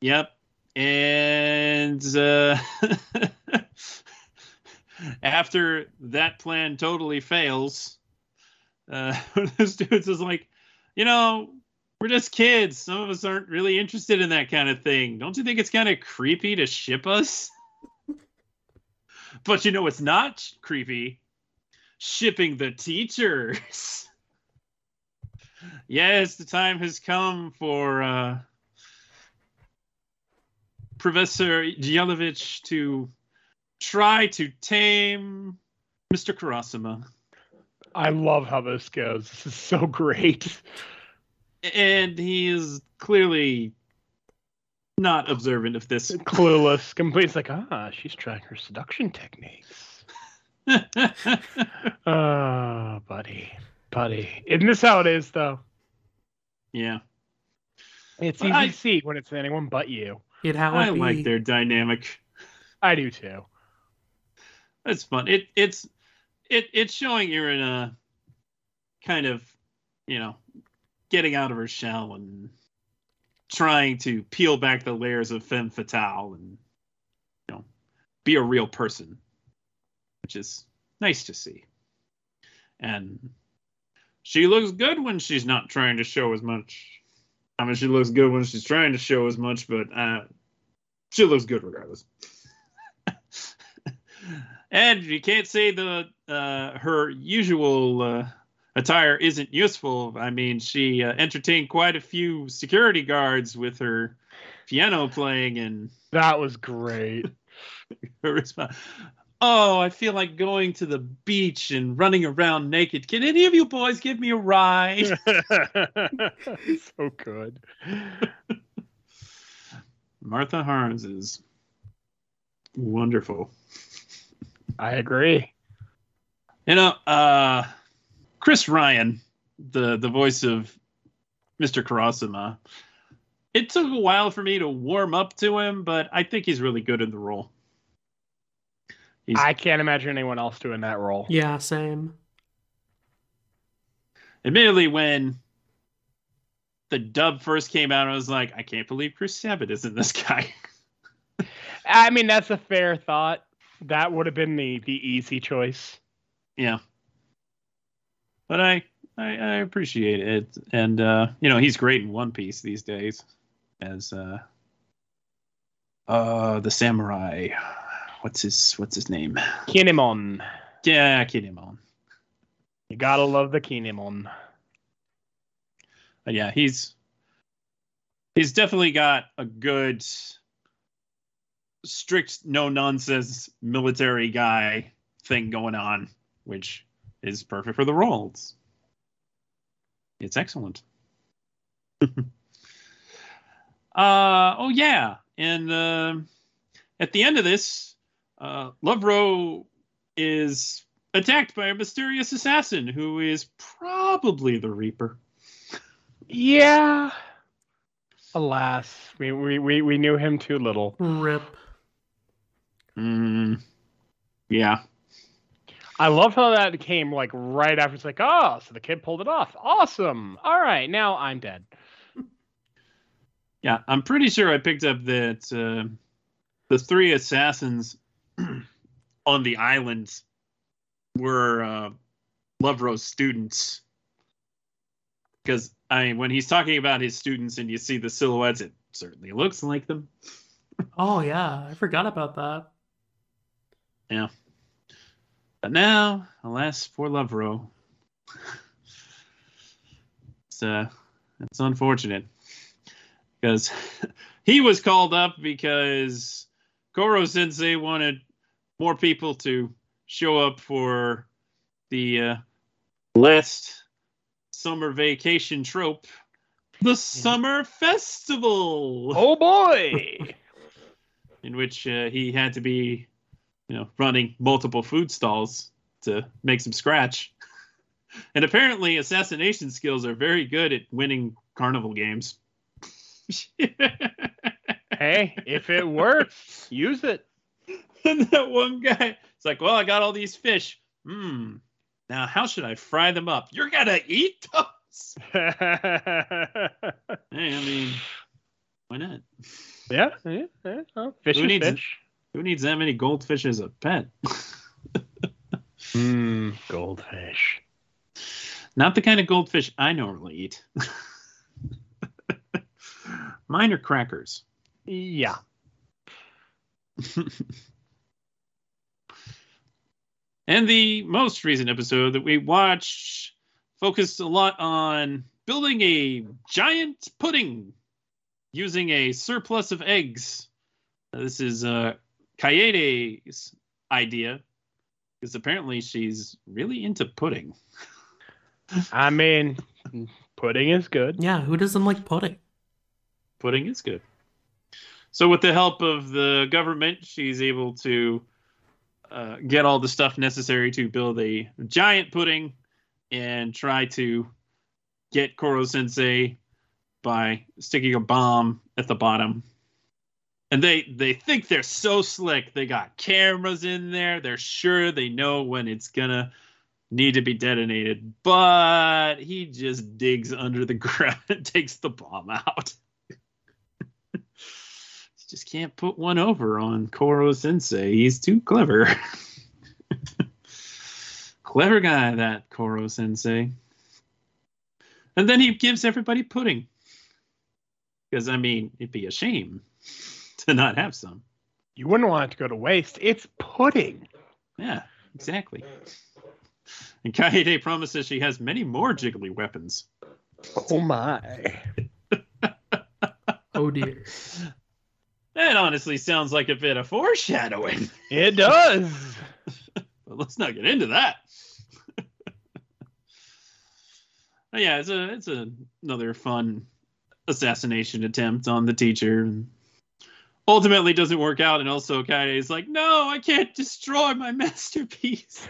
Yep. And after that plan totally fails, the students is like, you know, we're just kids. Some of us aren't really interested in that kind of thing. Don't you think it's kind of creepy to ship us? But you know it's not creepy? Shipping the teachers. Yes, the time has come for Professor Jelovich to try to tame Mr. Kurosuma. I love how this goes. This is so great. And he is clearly not observant of this. Clueless. Completely. It's like, she's trying her seduction techniques. Buddy. Isn't this how it is, though? Yeah. It's easy to see when it's anyone but you. Like their dynamic. I do, too. That's fun. It's showing Irina kind of, you know, getting out of her shell and trying to peel back the layers of femme fatale and, you know, be a real person, which is nice to see. And she looks good when she's not trying to show as much. I mean, she looks good when she's trying to show as much, but she looks good regardless. And you can't say her usual attire isn't useful. I mean, she entertained quite a few security guards with her piano playing, and that was great. Her response. Oh, I feel like going to the beach and running around naked. Can any of you boys give me a ride? So good. Martha Harms is wonderful. I agree. You know, Chris Ryan, the voice of Mr. Kurosuma, it took a while for me to warm up to him, but I think he's really good in the role. I can't imagine anyone else doing that role. Yeah, same. Admittedly, when the dub first came out, I was like, I can't believe Chris Sabat isn't this guy. I mean, that's a fair thought. That would have been the easy choice. Yeah. But I appreciate it. And, you know, he's great in One Piece these days as the samurai. What's his name? Kinemon. Yeah, Kinemon. You gotta love the Kinemon. But yeah, he's definitely got a good, strict, no-nonsense military guy thing going on, which is perfect for the roles. It's excellent. At the end of this, Lovro is attacked by a mysterious assassin who is probably the Reaper. Yeah. Alas, we knew him too little. Rip. Yeah. I love how that came like right after. It's like, oh, so the kid pulled it off. Awesome. All right, now I'm dead. Yeah, I'm pretty sure I picked up that the three assassins on the island were Lovro's students. Because, I mean, when he's talking about his students and you see the silhouettes, it certainly looks like them. Oh, yeah. I forgot about that. Yeah. But now, alas, for Lovro. It's unfortunate. Because he was called up because Koro Sensei wanted more people to show up for the last summer vacation trope, the summer festival. Oh boy! In which he had to be, running multiple food stalls to make some scratch. And apparently, assassination skills are very good at winning carnival games. Hey, if it works, use it. And that one guy, it's like, well, I got all these fish. Now, how should I fry them up? You're going to eat those? Why not? Yeah. Well, fish. Who needs that many goldfish as a pet? Goldfish. Not the kind of goldfish I normally eat. Mine are crackers. Yeah. And the most recent episode that we watched focused a lot on building a giant pudding using a surplus of eggs. Now, this is Kaede's idea, because apparently she's really into pudding. I mean, pudding is good. Yeah, who doesn't like pudding? Pudding is good. So with the help of the government, she's able to get all the stuff necessary to build a giant pudding and try to get Koro Sensei by sticking a bomb at the bottom. And they think they're so slick. They got cameras in there. They're sure they know when it's gonna need to be detonated. But he just digs under the ground and takes the bomb out. Just can't put one over on Koro Sensei. He's too clever. Clever guy, that Koro Sensei. And then he gives everybody pudding. Because, it'd be a shame to not have some. You wouldn't want it to go to waste. It's pudding. Yeah, exactly. And Kaede promises she has many more jiggly weapons. Oh, my. Oh, dear. That honestly sounds like a bit of foreshadowing. It does. But let's not get into that. Yeah, it's another fun assassination attempt on the teacher. Ultimately doesn't work out, and also Kaede is like, no, I can't destroy my masterpiece.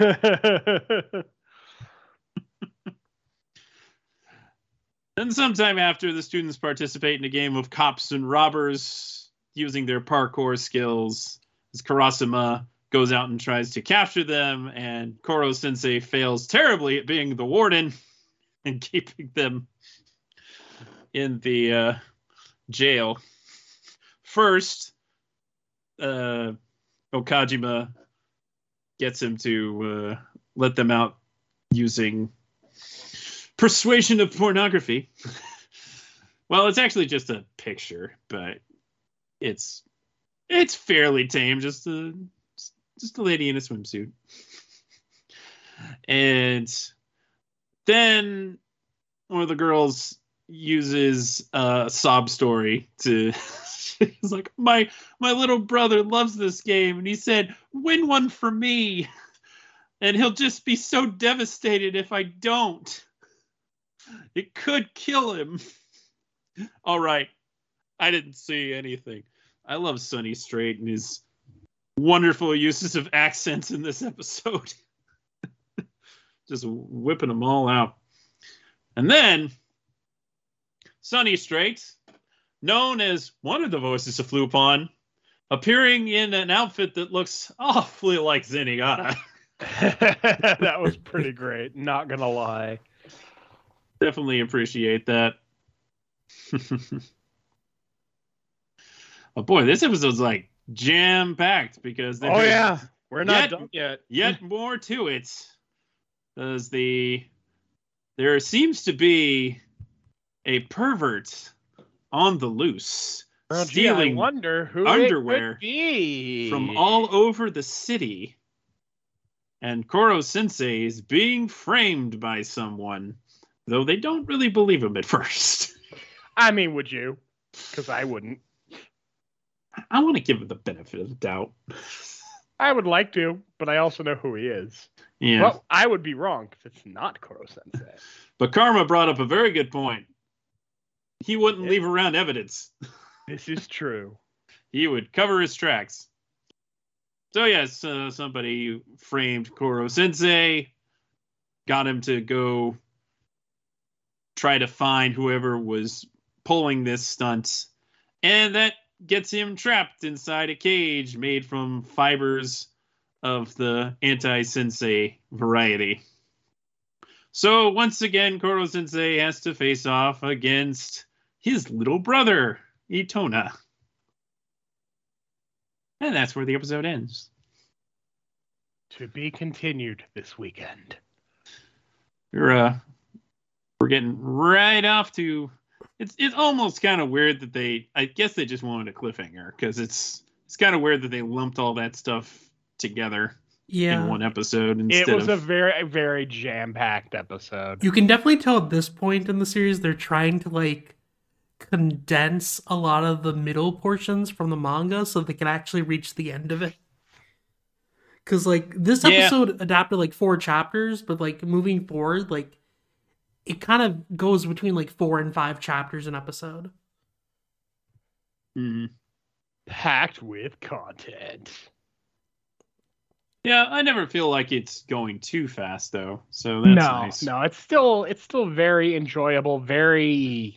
Then sometime after, the students participate in a game of cops and robbers, using their parkour skills, as Kurosuma goes out and tries to capture them, and Koro Sensei fails terribly at being the warden and keeping them in the jail. First, Okajima gets him to let them out using persuasion of pornography. Well, it's actually just a picture, but It's fairly tame, just a lady in a swimsuit. And then one of the girls uses a sob story to she's like, my little brother loves this game, and he said, win one for me, and he'll just be so devastated if I don't. It could kill him. All right. I didn't see anything. I love Sonny Strait and his wonderful uses of accents in this episode. Just whipping them all out. And then, Sonny Strait, known as one of the voices of Flupon, appearing in an outfit that looks awfully like Zenigata. That was pretty great, not gonna lie. Definitely appreciate that. Oh boy, this episode's like jam-packed because there's we're not done yet. Yet more to it. Because there seems to be a pervert on the loose, stealing underwear from all over the city. And Koro Sensei is being framed by someone, though they don't really believe him at first. I mean, would you? Because I wouldn't. I want to give him the benefit of the doubt. I would like to, but I also know who he is. Yeah. Well, I would be wrong, because it's not Koro Sensei. But Karma brought up a very good point. He wouldn't leave around evidence. This is true. He would cover his tracks. So yes, somebody framed Koro Sensei, got him to go try to find whoever was pulling this stunt, and that gets him trapped inside a cage made from fibers of the anti-sensei variety. So once again, Koro Sensei has to face off against his little brother, Itona. And that's where the episode ends. To be continued this weekend. We're getting right off to... It's almost kind of weird that they... I guess they just wanted a cliffhanger, because it's kind of weird that they lumped all that stuff together in one episode. Instead it was a very, very jam-packed episode. You can definitely tell at this point in the series they're trying to, like... condense a lot of the middle portions from the manga so they can actually reach the end of it. Because, like, this episode adapted, like, 4 chapters, but, like, moving forward, like, it kind of goes between, like, 4 and 5 chapters an episode. Mm-hmm. Packed with content. Yeah, I never feel like it's going too fast, though, so that's nice. No, it's still very enjoyable, very...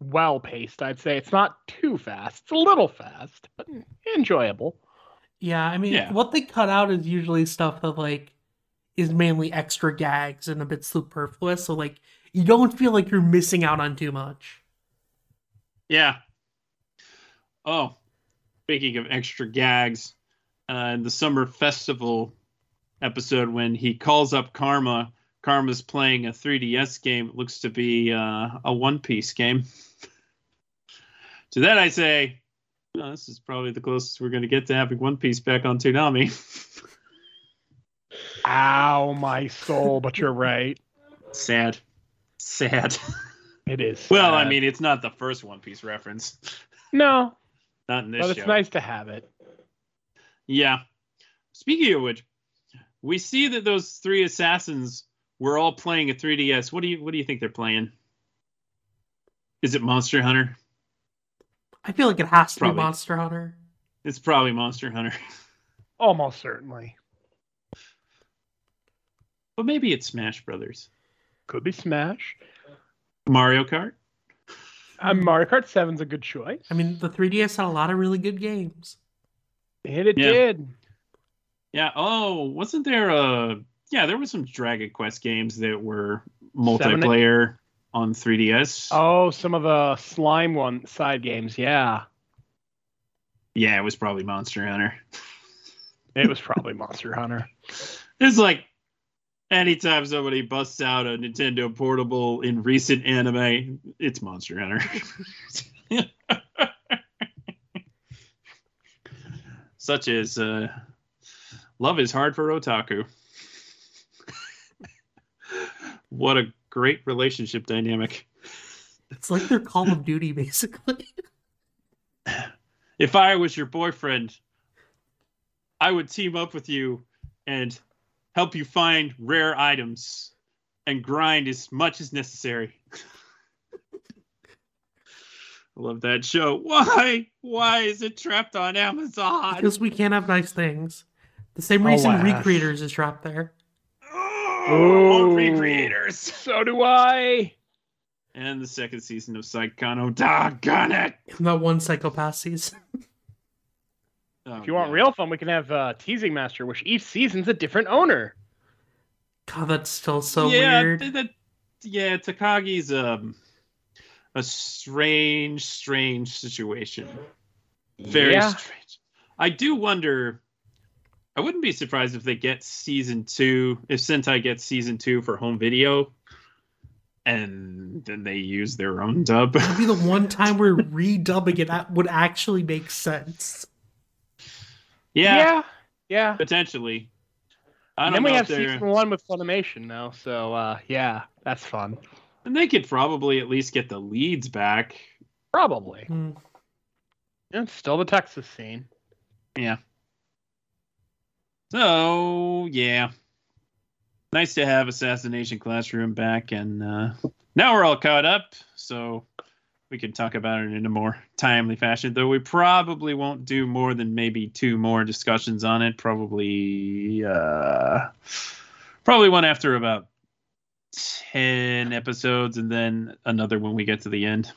well paced, I'd say. It's not too fast. It's a little fast, but enjoyable. Yeah, I mean, what they cut out is usually stuff that, like, is mainly extra gags and a bit superfluous, so, like, you don't feel like you're missing out on too much. Yeah. Oh, speaking of extra gags, in the Summer Festival episode, when he calls up Karma, Karma's playing a 3DS game. It looks to be a One Piece game. To that I say, oh, this is probably the closest we're going to get to having One Piece back on Toonami. Ow, my soul, but you're right. Sad. It is sad. Well, I mean, it's not the first One Piece reference. No. Not in this show. But it's nice to have it. Yeah. Speaking of which, we see that those 3 assassins were all playing a 3DS. What do you think they're playing? Is it Monster Hunter? I feel like it has to be Monster Hunter. It's probably Monster Hunter. Almost certainly. But maybe it's Smash Brothers. Could be Smash. Mario Kart. Mario Kart 7's a good choice. I mean, the 3DS had a lot of really good games. And it did. Yeah, wasn't there there were some Dragon Quest games that were multiplayer on 3DS. Oh, some of the slime side games, yeah. Yeah, it was probably Monster Hunter. It's like, anytime somebody busts out a Nintendo Portable in recent anime, it's Monster Hunter. Such as... Love is hard for otaku. What a great relationship dynamic. It's like their Call of Duty, basically. If I was your boyfriend, I would team up with you and help you find rare items and grind as much as necessary. I love that show. Why is it trapped on Amazon? Because we can't have nice things. The same reason Recreators is trapped there. Oh, Recreators. So do I. And the second season of Psychono. Doggone it. Not one Psychopath season. If you want real fun, we can have Teasing Master, which each season's a different owner. God, that's still so weird. Takagi's a strange situation. Very strange. I do wonder. I wouldn't be surprised if they get season 2, if Sentai gets season 2 for home video, and then they use their own dub. That'd be the one time where redubbing it would actually make sense. Yeah. Potentially. I don't know. We have season 1 with Funimation now, so that's fun. And they could probably at least get the leads back. Probably. Mm. And still the Texas scene. Yeah. So, yeah. Nice to have Assassination Classroom back, and now we're all caught up, so we can talk about it in a more timely fashion, though we probably won't do more than maybe 2 more discussions on it. Probably one after about 10 episodes, and then another when we get to the end,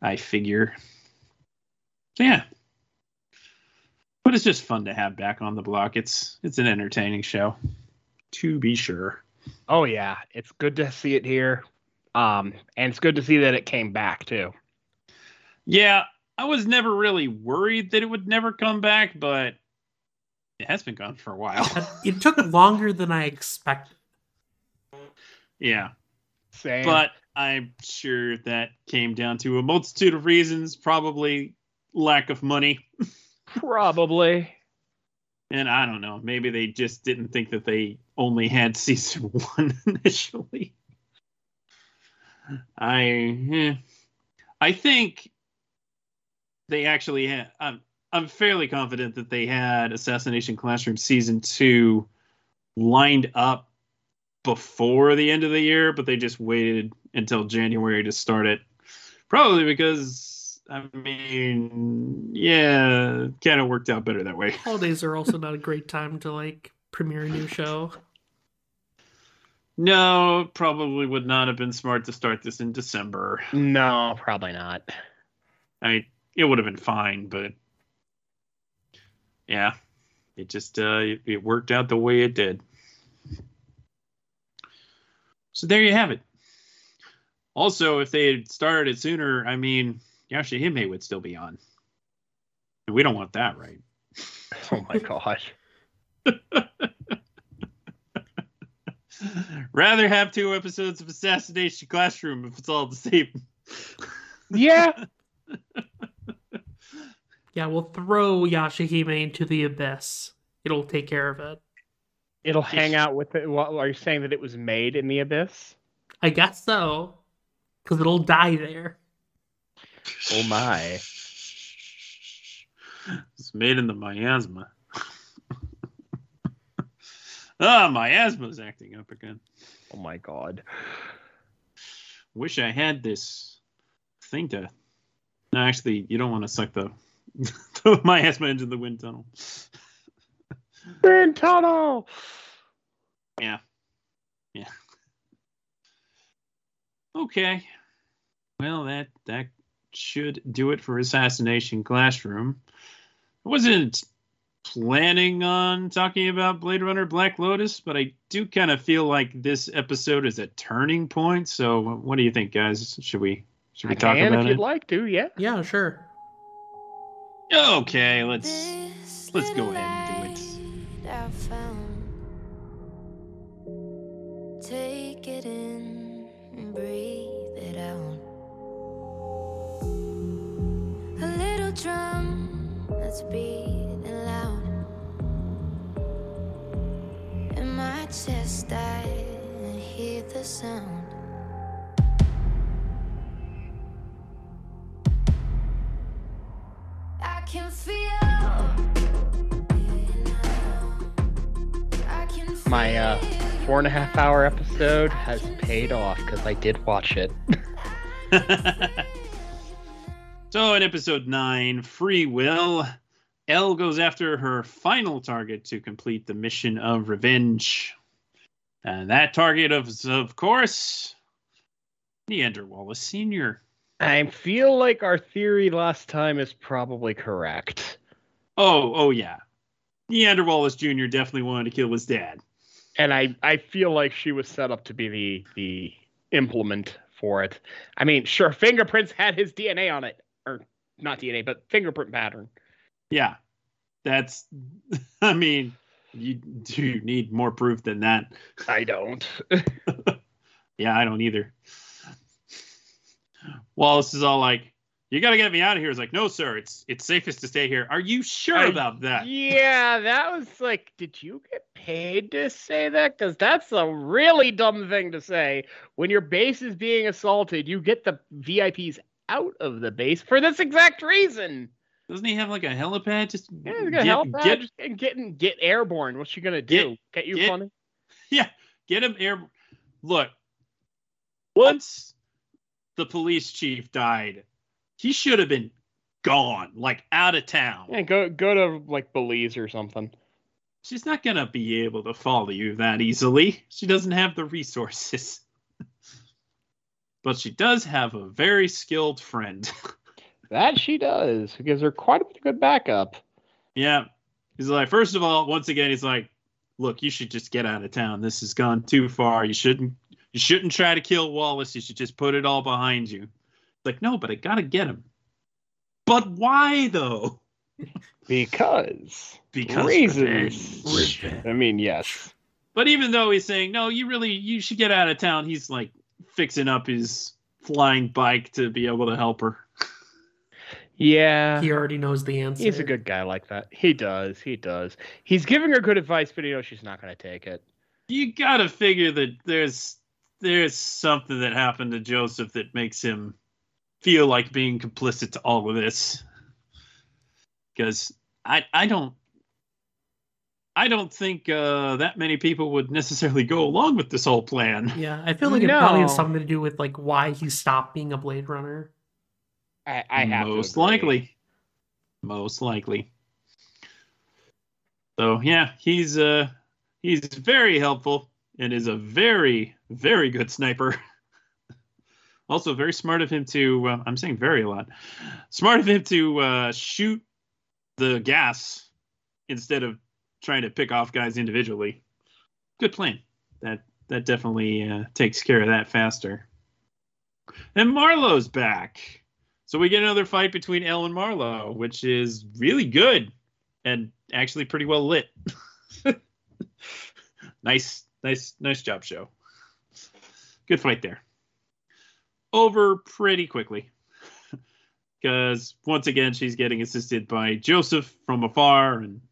I figure. So, yeah. But it's just fun to have back on the block. It's an entertaining show, to be sure. Oh, yeah. It's good to see it here. And it's good to see that it came back, too. Yeah, I was never really worried that it would never come back, but it has been gone for a while. It took longer than I expected. Yeah. Same. But I'm sure that came down to a multitude of reasons. Probably lack of money. Probably. And I don't know. Maybe they just didn't think that they only had season 1 initially. I think they actually had... I'm fairly confident that they had Assassination Classroom season 2 lined up before the end of the year, but they just waited until January to start it. Probably because... I mean, yeah, kind of worked out better that way. Holidays are also not a great time to, premiere a new show. No, probably would not have been smart to start this in December. No, probably not. It would have been fine, but... Yeah, it just it worked out the way it did. So there you have it. Also, if they had started it sooner, Yashahime would still be on. And we don't want that, right? Oh my gosh. Rather have 2 episodes of Assassination Classroom if it's all the same. Yeah. Yeah, we'll throw Yashahime into the abyss. It'll take care of it. It'll hang out with it. Well, are you saying that it was made in the abyss? I guess so. Because it'll die there. Oh my. It's made in the miasma. Miasma's acting up again. Oh my god. Wish I had this thing to... No, actually, you don't want to suck the miasma into the wind tunnel. Wind tunnel! Yeah. Yeah. Okay. Well, that should do it for Assassination Classroom. I wasn't planning on talking about Blade Runner Black Lotus, but I do kind of feel like this episode is a turning point. So what do you think, guys? Should we talk about it? If you'd like to, yeah. Yeah, sure. Okay, let's go ahead and do it. I found. Take it in and breathe it out. A little drum that's beating loud in my chest. I hear the sound. I can feel my 4.5 hour episode has paid off because I did watch it. So in episode 9, Free Will, Elle goes after her final target to complete the mission of revenge. And that target is, of course, Neander Wallace Sr. I feel like our theory last time is probably correct. Oh, yeah. Neander Wallace Jr. definitely wanted to kill his dad. And I feel like she was set up to be the implement for it. I mean, sure, fingerprints had his DNA on it. Or not DNA, but fingerprint pattern. Yeah. That's, I mean, you do need more proof than that. I don't. Yeah, I don't either. Wallace is all like, you got to get me out of here. It's like, no, sir, it's safest to stay here. Are you sure about that? Yeah, that was like, did you get paid to say that? Because that's a really dumb thing to say. When your base is being assaulted, you get the VIPs out of the base for this exact reason. Doesn't he have like a helipad? Just get airborne. What's she going to do? Get you funny? Yeah, get him airborne. Look, once the police chief died, he should have been gone, like out of town. Yeah, go to like Belize or something. She's not gonna be able to follow you that easily. She doesn't have the resources. But she does have a very skilled friend. That she does. It gives her quite a bit of good backup. Yeah. He's like, first of all, once again, he's like, look, you should just get out of town. This has gone too far. You shouldn't try to kill Wallace. You should just put it all behind you. Like, no, but I gotta get him. But why, though? Because reasons. Revenge. I mean, yes. But even though he's saying, no, you should get out of town, he's, like, fixing up his flying bike to be able to help her. Yeah. He already knows the answer. He's a good guy like that. He does. He's giving her good advice, but you know she's not gonna take it. You gotta figure that there's something that happened to Joseph that makes him feel like being complicit to all of this, because I don't think that many people would necessarily go along with this whole plan. Yeah, I feel like it probably has something to do with like why he stopped being a Blade Runner. I have most likely. So yeah, he's very helpful and is a very, very good sniper. Also, very smart of him to, I'm saying very a lot, smart of him to shoot the gas instead of trying to pick off guys individually. Good plan. That definitely takes care of that faster. And Marlowe's back. So we get another fight between Elle and Marlowe, which is really good and actually pretty well lit. Nice job, show. Good fight there. Over pretty quickly, because once again she's getting assisted by Joseph from afar and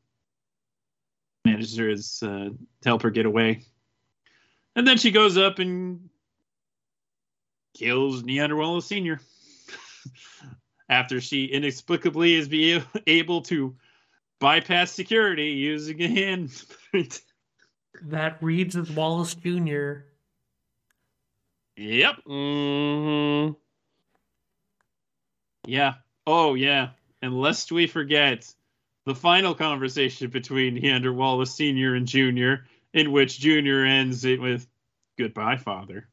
manages to help her get away. And then she goes up and kills Neander Wallace Sr. after she inexplicably is be able to bypass security using a hand. That reads as Wallace Jr. Yep. Mm-hmm. Yeah. Oh, yeah. And lest we forget the final conversation between Neander Wallace Sr. and Jr., in which Jr. ends it with, goodbye, Father.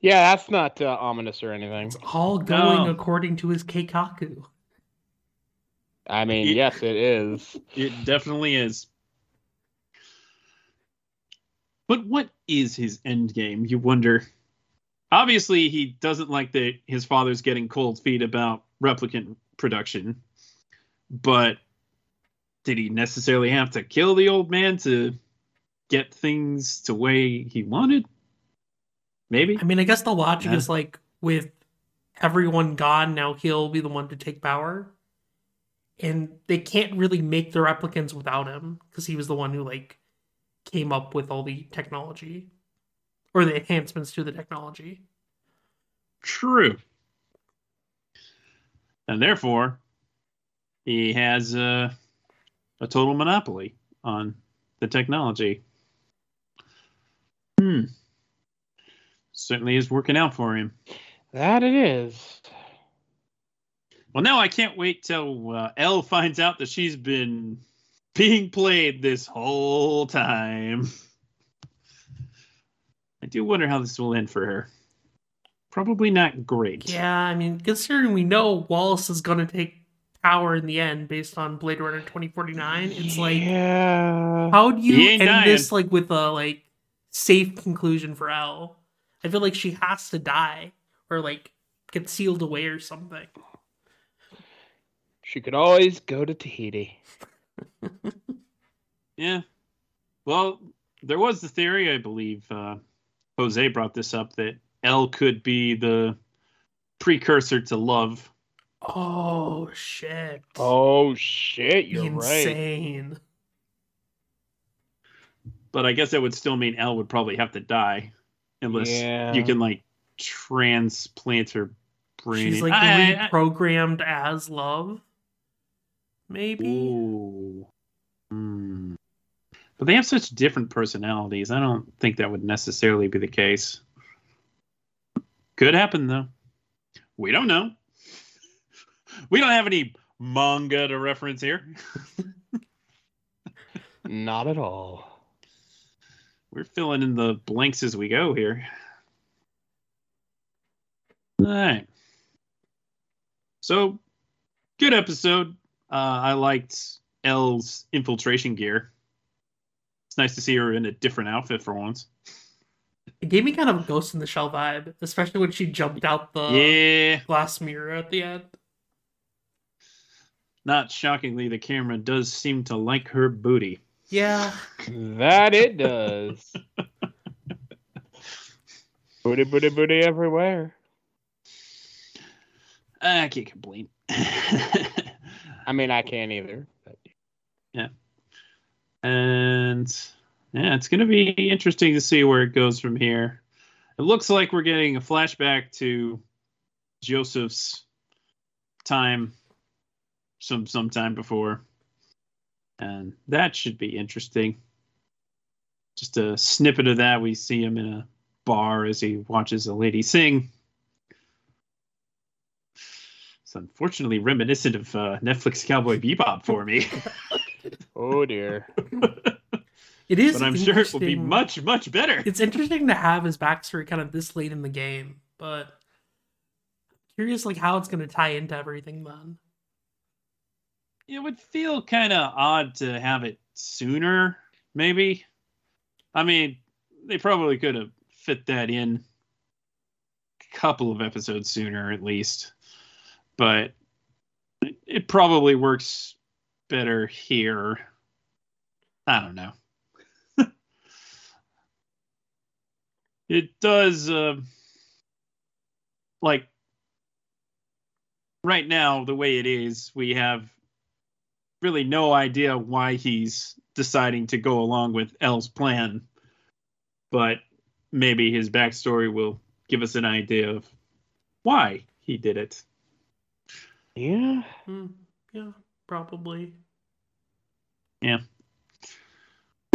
Yeah, that's not ominous or anything. It's all going according to his keikaku. I mean, yes, it is. It definitely is. But what is his endgame, you wonder? Obviously, he doesn't like that his father's getting cold feet about replicant production. But did he necessarily have to kill the old man to get things the way he wanted? Maybe. I mean, I guess the logic is like, with everyone gone, now he'll be the one to take power. And they can't really make the replicants without him, because he was the one who like came up with all the technology. Or the enhancements to the technology. True. And therefore, he has a total monopoly on the technology. Certainly is working out for him. That it is. Well, now I can't wait till Elle finds out that she's been being played this whole time. I do wonder how this will end for her. Probably not great. Yeah, I mean, considering we know Wallace is going to take power in the end based on Blade Runner 2049, it's like, how do you end this like with a like safe conclusion for Elle? I feel like she has to die or like get sealed away or something. She could always go to Tahiti. Yeah. Well, there was the theory, I believe, Jose brought this up, that Elle could be the precursor to Love. Oh, shit. Oh, shit, you're right. Insane. But I guess that would still mean Elle would probably have to die. Unless you can, like, transplant her brain. She's, like, reprogrammed as Love. Maybe. Ooh. Mm. But they have such different personalities. I don't think that would necessarily be the case. Could happen, though. We don't know. We don't have any manga to reference here. Not at all. We're filling in the blanks as we go here. All right. So, good episode. I liked Elle's infiltration gear. It's nice to see her in a different outfit for once. It gave me kind of a Ghost in the Shell vibe, especially when she jumped out the glass mirror at the end. Not shockingly, the camera does seem to like her booty. Yeah. That it does. Booty, booty, booty everywhere. I can't complain. I mean, I can't either. But... yeah. And yeah, it's going to be interesting to see where it goes from here. It looks like we're getting a flashback to Joseph's time sometime before. And that should be interesting. Just a snippet of that. We see him in a bar as he watches a lady sing. It's unfortunately reminiscent of Netflix Cowboy Bebop for me. Oh, dear. It is. But I'm sure it will be much, much better. It's interesting to have his backstory kind of this late in the game, but curious like how it's going to tie into everything then. It would feel kind of odd to have it sooner, maybe. I mean, they probably could have fit that in a couple of episodes sooner, at least. But it probably works better here. I don't know. It does, like, right now, the way it is, we have really no idea why he's deciding to go along with Elle's plan, but maybe his backstory will give us an idea of why he did it. Yeah. Yeah, probably. Yeah.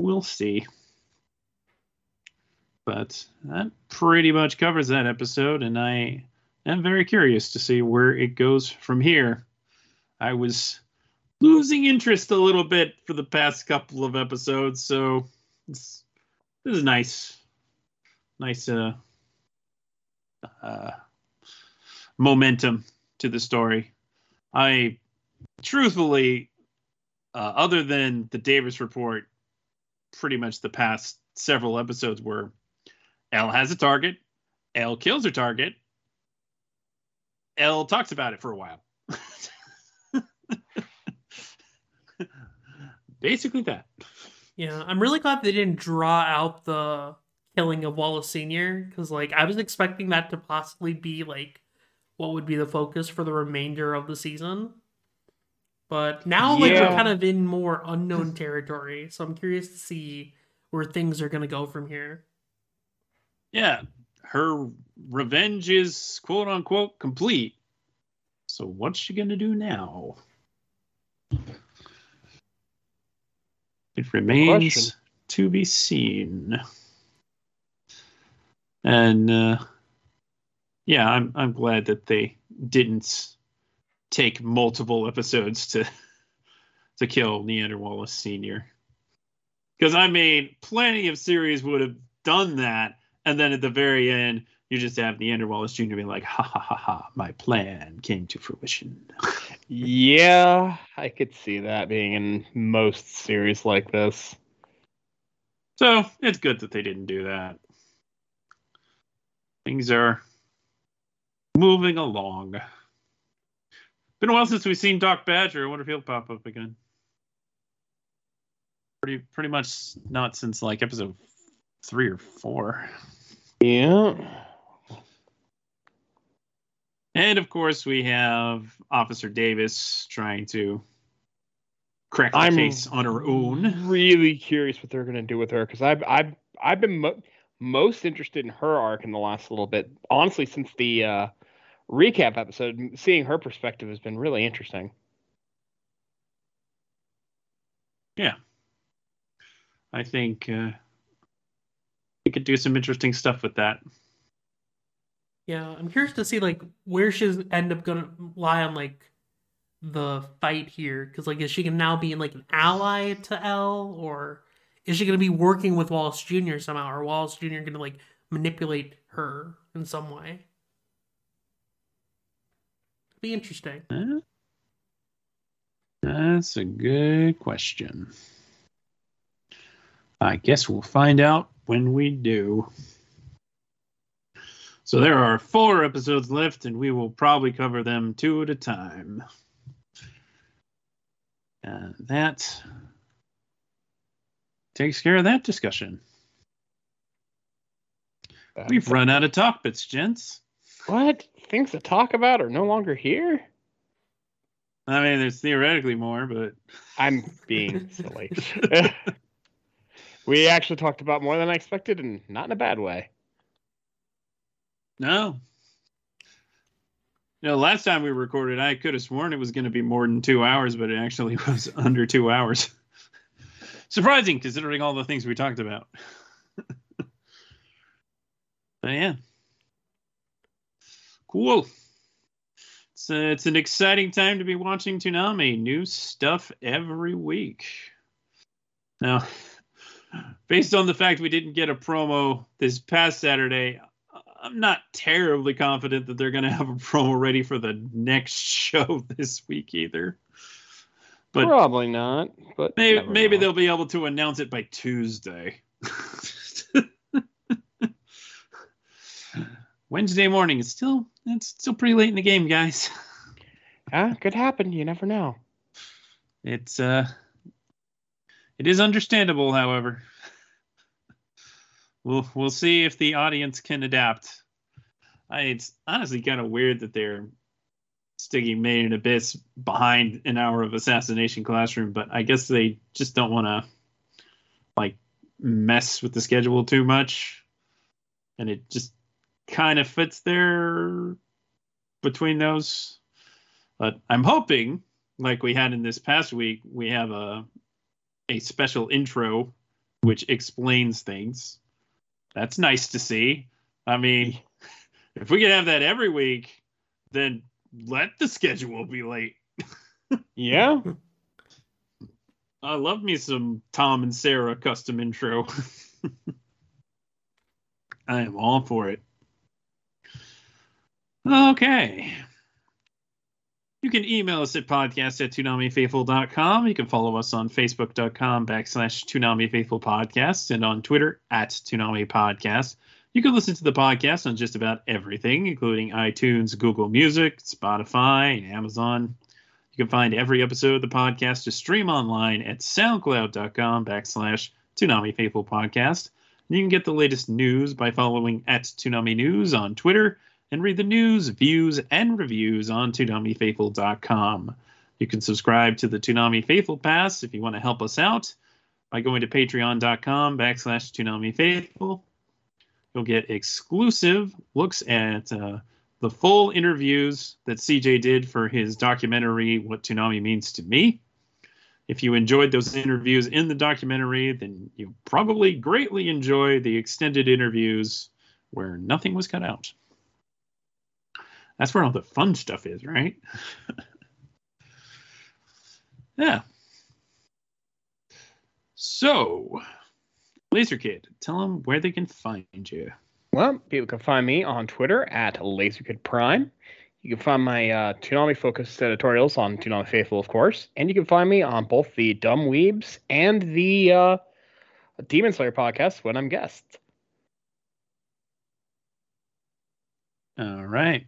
We'll see. But that pretty much covers that episode, and I am very curious to see where it goes from here. I was losing interest a little bit for the past couple of episodes, so this is nice. Nice momentum to the story. I, truthfully, other than the Davis report, pretty much the past several episodes were Elle has a target, Elle kills her target, Elle talks about it for a while. Basically that. Yeah, I'm really glad they didn't draw out the killing of Wallace Sr. because, like, I was expecting that to possibly be, like, what would be the focus for the remainder of the season. But now, like, we're kind of in more unknown territory, so I'm curious to see where things are going to go from here. Yeah, her revenge is quote-unquote complete. So what's she going to do now? It remains to be seen. And I'm glad that they didn't take multiple episodes to kill Neander Wallace Sr. Because, I mean, plenty of series would have done that, and then at the very end, you just have Neander Wallace Jr. being like, ha, ha, ha, ha, my plan came to fruition. Yeah, I could see that being in most series like this. So, it's good that they didn't do that. Things are moving along. Been a while since we've seen Doc Badger. I wonder if he'll pop up again. Pretty much not since, like, episode 3 or 4. Yeah. And, of course, we have Officer Davis trying to crack the case on her own. I'm really curious what they're going to do with her, because I've been most interested in her arc in the last little bit. Honestly, since the recap episode, seeing her perspective has been really interesting. Yeah. I think we could do some interesting stuff with that. Yeah, I'm curious to see, like, where she's end up gonna lie on, like, the fight here, because, like, is she gonna now be in, like, an ally to L, or is she gonna be working with Wallace Jr. somehow, or Wallace Jr. gonna, like, manipulate her in some way? It'd be interesting. That's a good question. I guess we'll find out when we do. So there are 4 episodes left, and we will probably cover them 2 at a time. And that takes care of that discussion. We've run out of talk bits, gents. What? Things to talk about are no longer here? I mean, there's theoretically more, but... I'm being silly. We actually talked about more than I expected, and not in a bad way. No. You know, last time we recorded, I could have sworn it was going to be more than 2 hours, but it actually was under 2 hours. Surprising, considering all the things we talked about. But yeah. Cool. It's an exciting time to be watching Toonami. New stuff every week. Now... based on the fact we didn't get a promo this past Saturday, I'm not terribly confident that they're going to have a promo ready for the next show this week either. But probably not. But maybe they'll be able to announce it by Tuesday. Wednesday morning is still pretty late in the game, guys. Yeah, could happen. You never know. It is understandable, however. We'll see if the audience can adapt. It's honestly kind of weird that they're sticking Made in Abyss behind an hour of Assassination Classroom, but I guess they just don't want to, like, mess with the schedule too much. And it just kind of fits there between those. But I'm hoping, like we had in this past week, we have a special intro which explains things. That's nice to see. I mean, if we could have that every week, then let the schedule be late. Yeah. I love me some Tom and Sarah custom intro. I am all for it. Okay. You can email us at podcast@toonamifaithful.com. You can follow us on facebook.com/ToonamiFaithfulPodcast and on Twitter @ToonamiPodcast. You can listen to the podcast on just about everything, including iTunes, Google Music, Spotify, and Amazon. You can find every episode of the podcast to stream online at soundcloud.com/ToonamiFaithfulPodcast. And you can get the latest news by following @ToonamiNews on Twitter, and read the news, views, and reviews on ToonamiFaithful.com. You can subscribe to the Toonami Faithful Pass if you want to help us out by going to patreon.com/ToonamiFaithful. You'll get exclusive looks at the full interviews that CJ did for his documentary, What Toonami Means to Me. If you enjoyed those interviews in the documentary, then you probably greatly enjoy the extended interviews where nothing was cut out. That's where all the fun stuff is, right? Yeah. So, Laser Kid, tell them where they can find you. Well, people can find me on Twitter at LaserKidPrime. You can find my Toonami-focused editorials on Toonami Faithful, of course. And you can find me on both the Dumb Weebs and the Demon Slayer podcast when I'm guest. All right.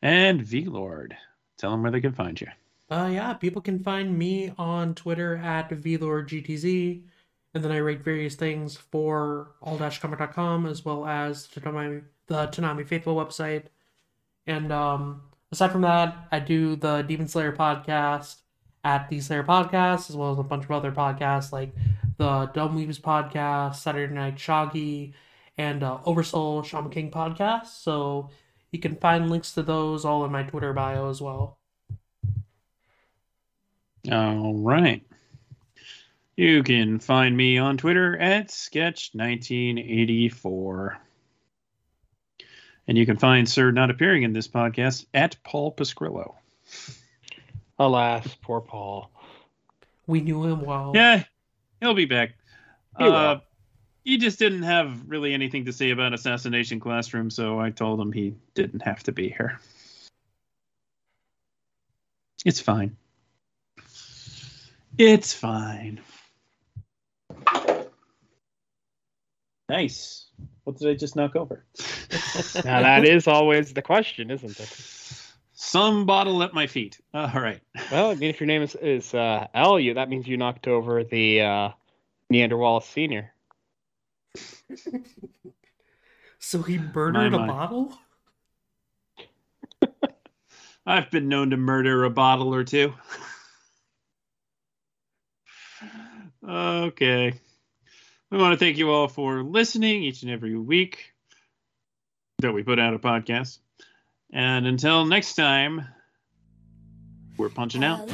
And V Lord, tell them where they can find you. Yeah, people can find me on Twitter at V Lord GTZ. And then I rate various things for all-comic.com as well as the Toonami Faithful website. And aside from that, I do the Demon Slayer podcast at The Slayer Podcast, as well as a bunch of other podcasts like the Dumb Weebs podcast, Saturday Night Shogi, and Oversoul Shaman King podcast. So you can find links to those all in my Twitter bio as well. All right. You can find me on Twitter at Sketch1984. And you can find Sir Not Appearing in This Podcast at Paul Pasquillo. Alas, poor Paul. We knew him well. Yeah, he'll be back. He just didn't have really anything to say about Assassination Classroom, so I told him he didn't have to be here. It's fine. It's fine. Nice. What did I just knock over? Now that is always the question, isn't it? Some bottle at my feet. All right. Well, I mean, if your name is L, that means you knocked over the Neanderthal Senior. So he murdered a bottle? I've been known to murder a bottle or two. Okay. We want to thank you all for listening each and every week that we put out a podcast. And until next time, we're punching out.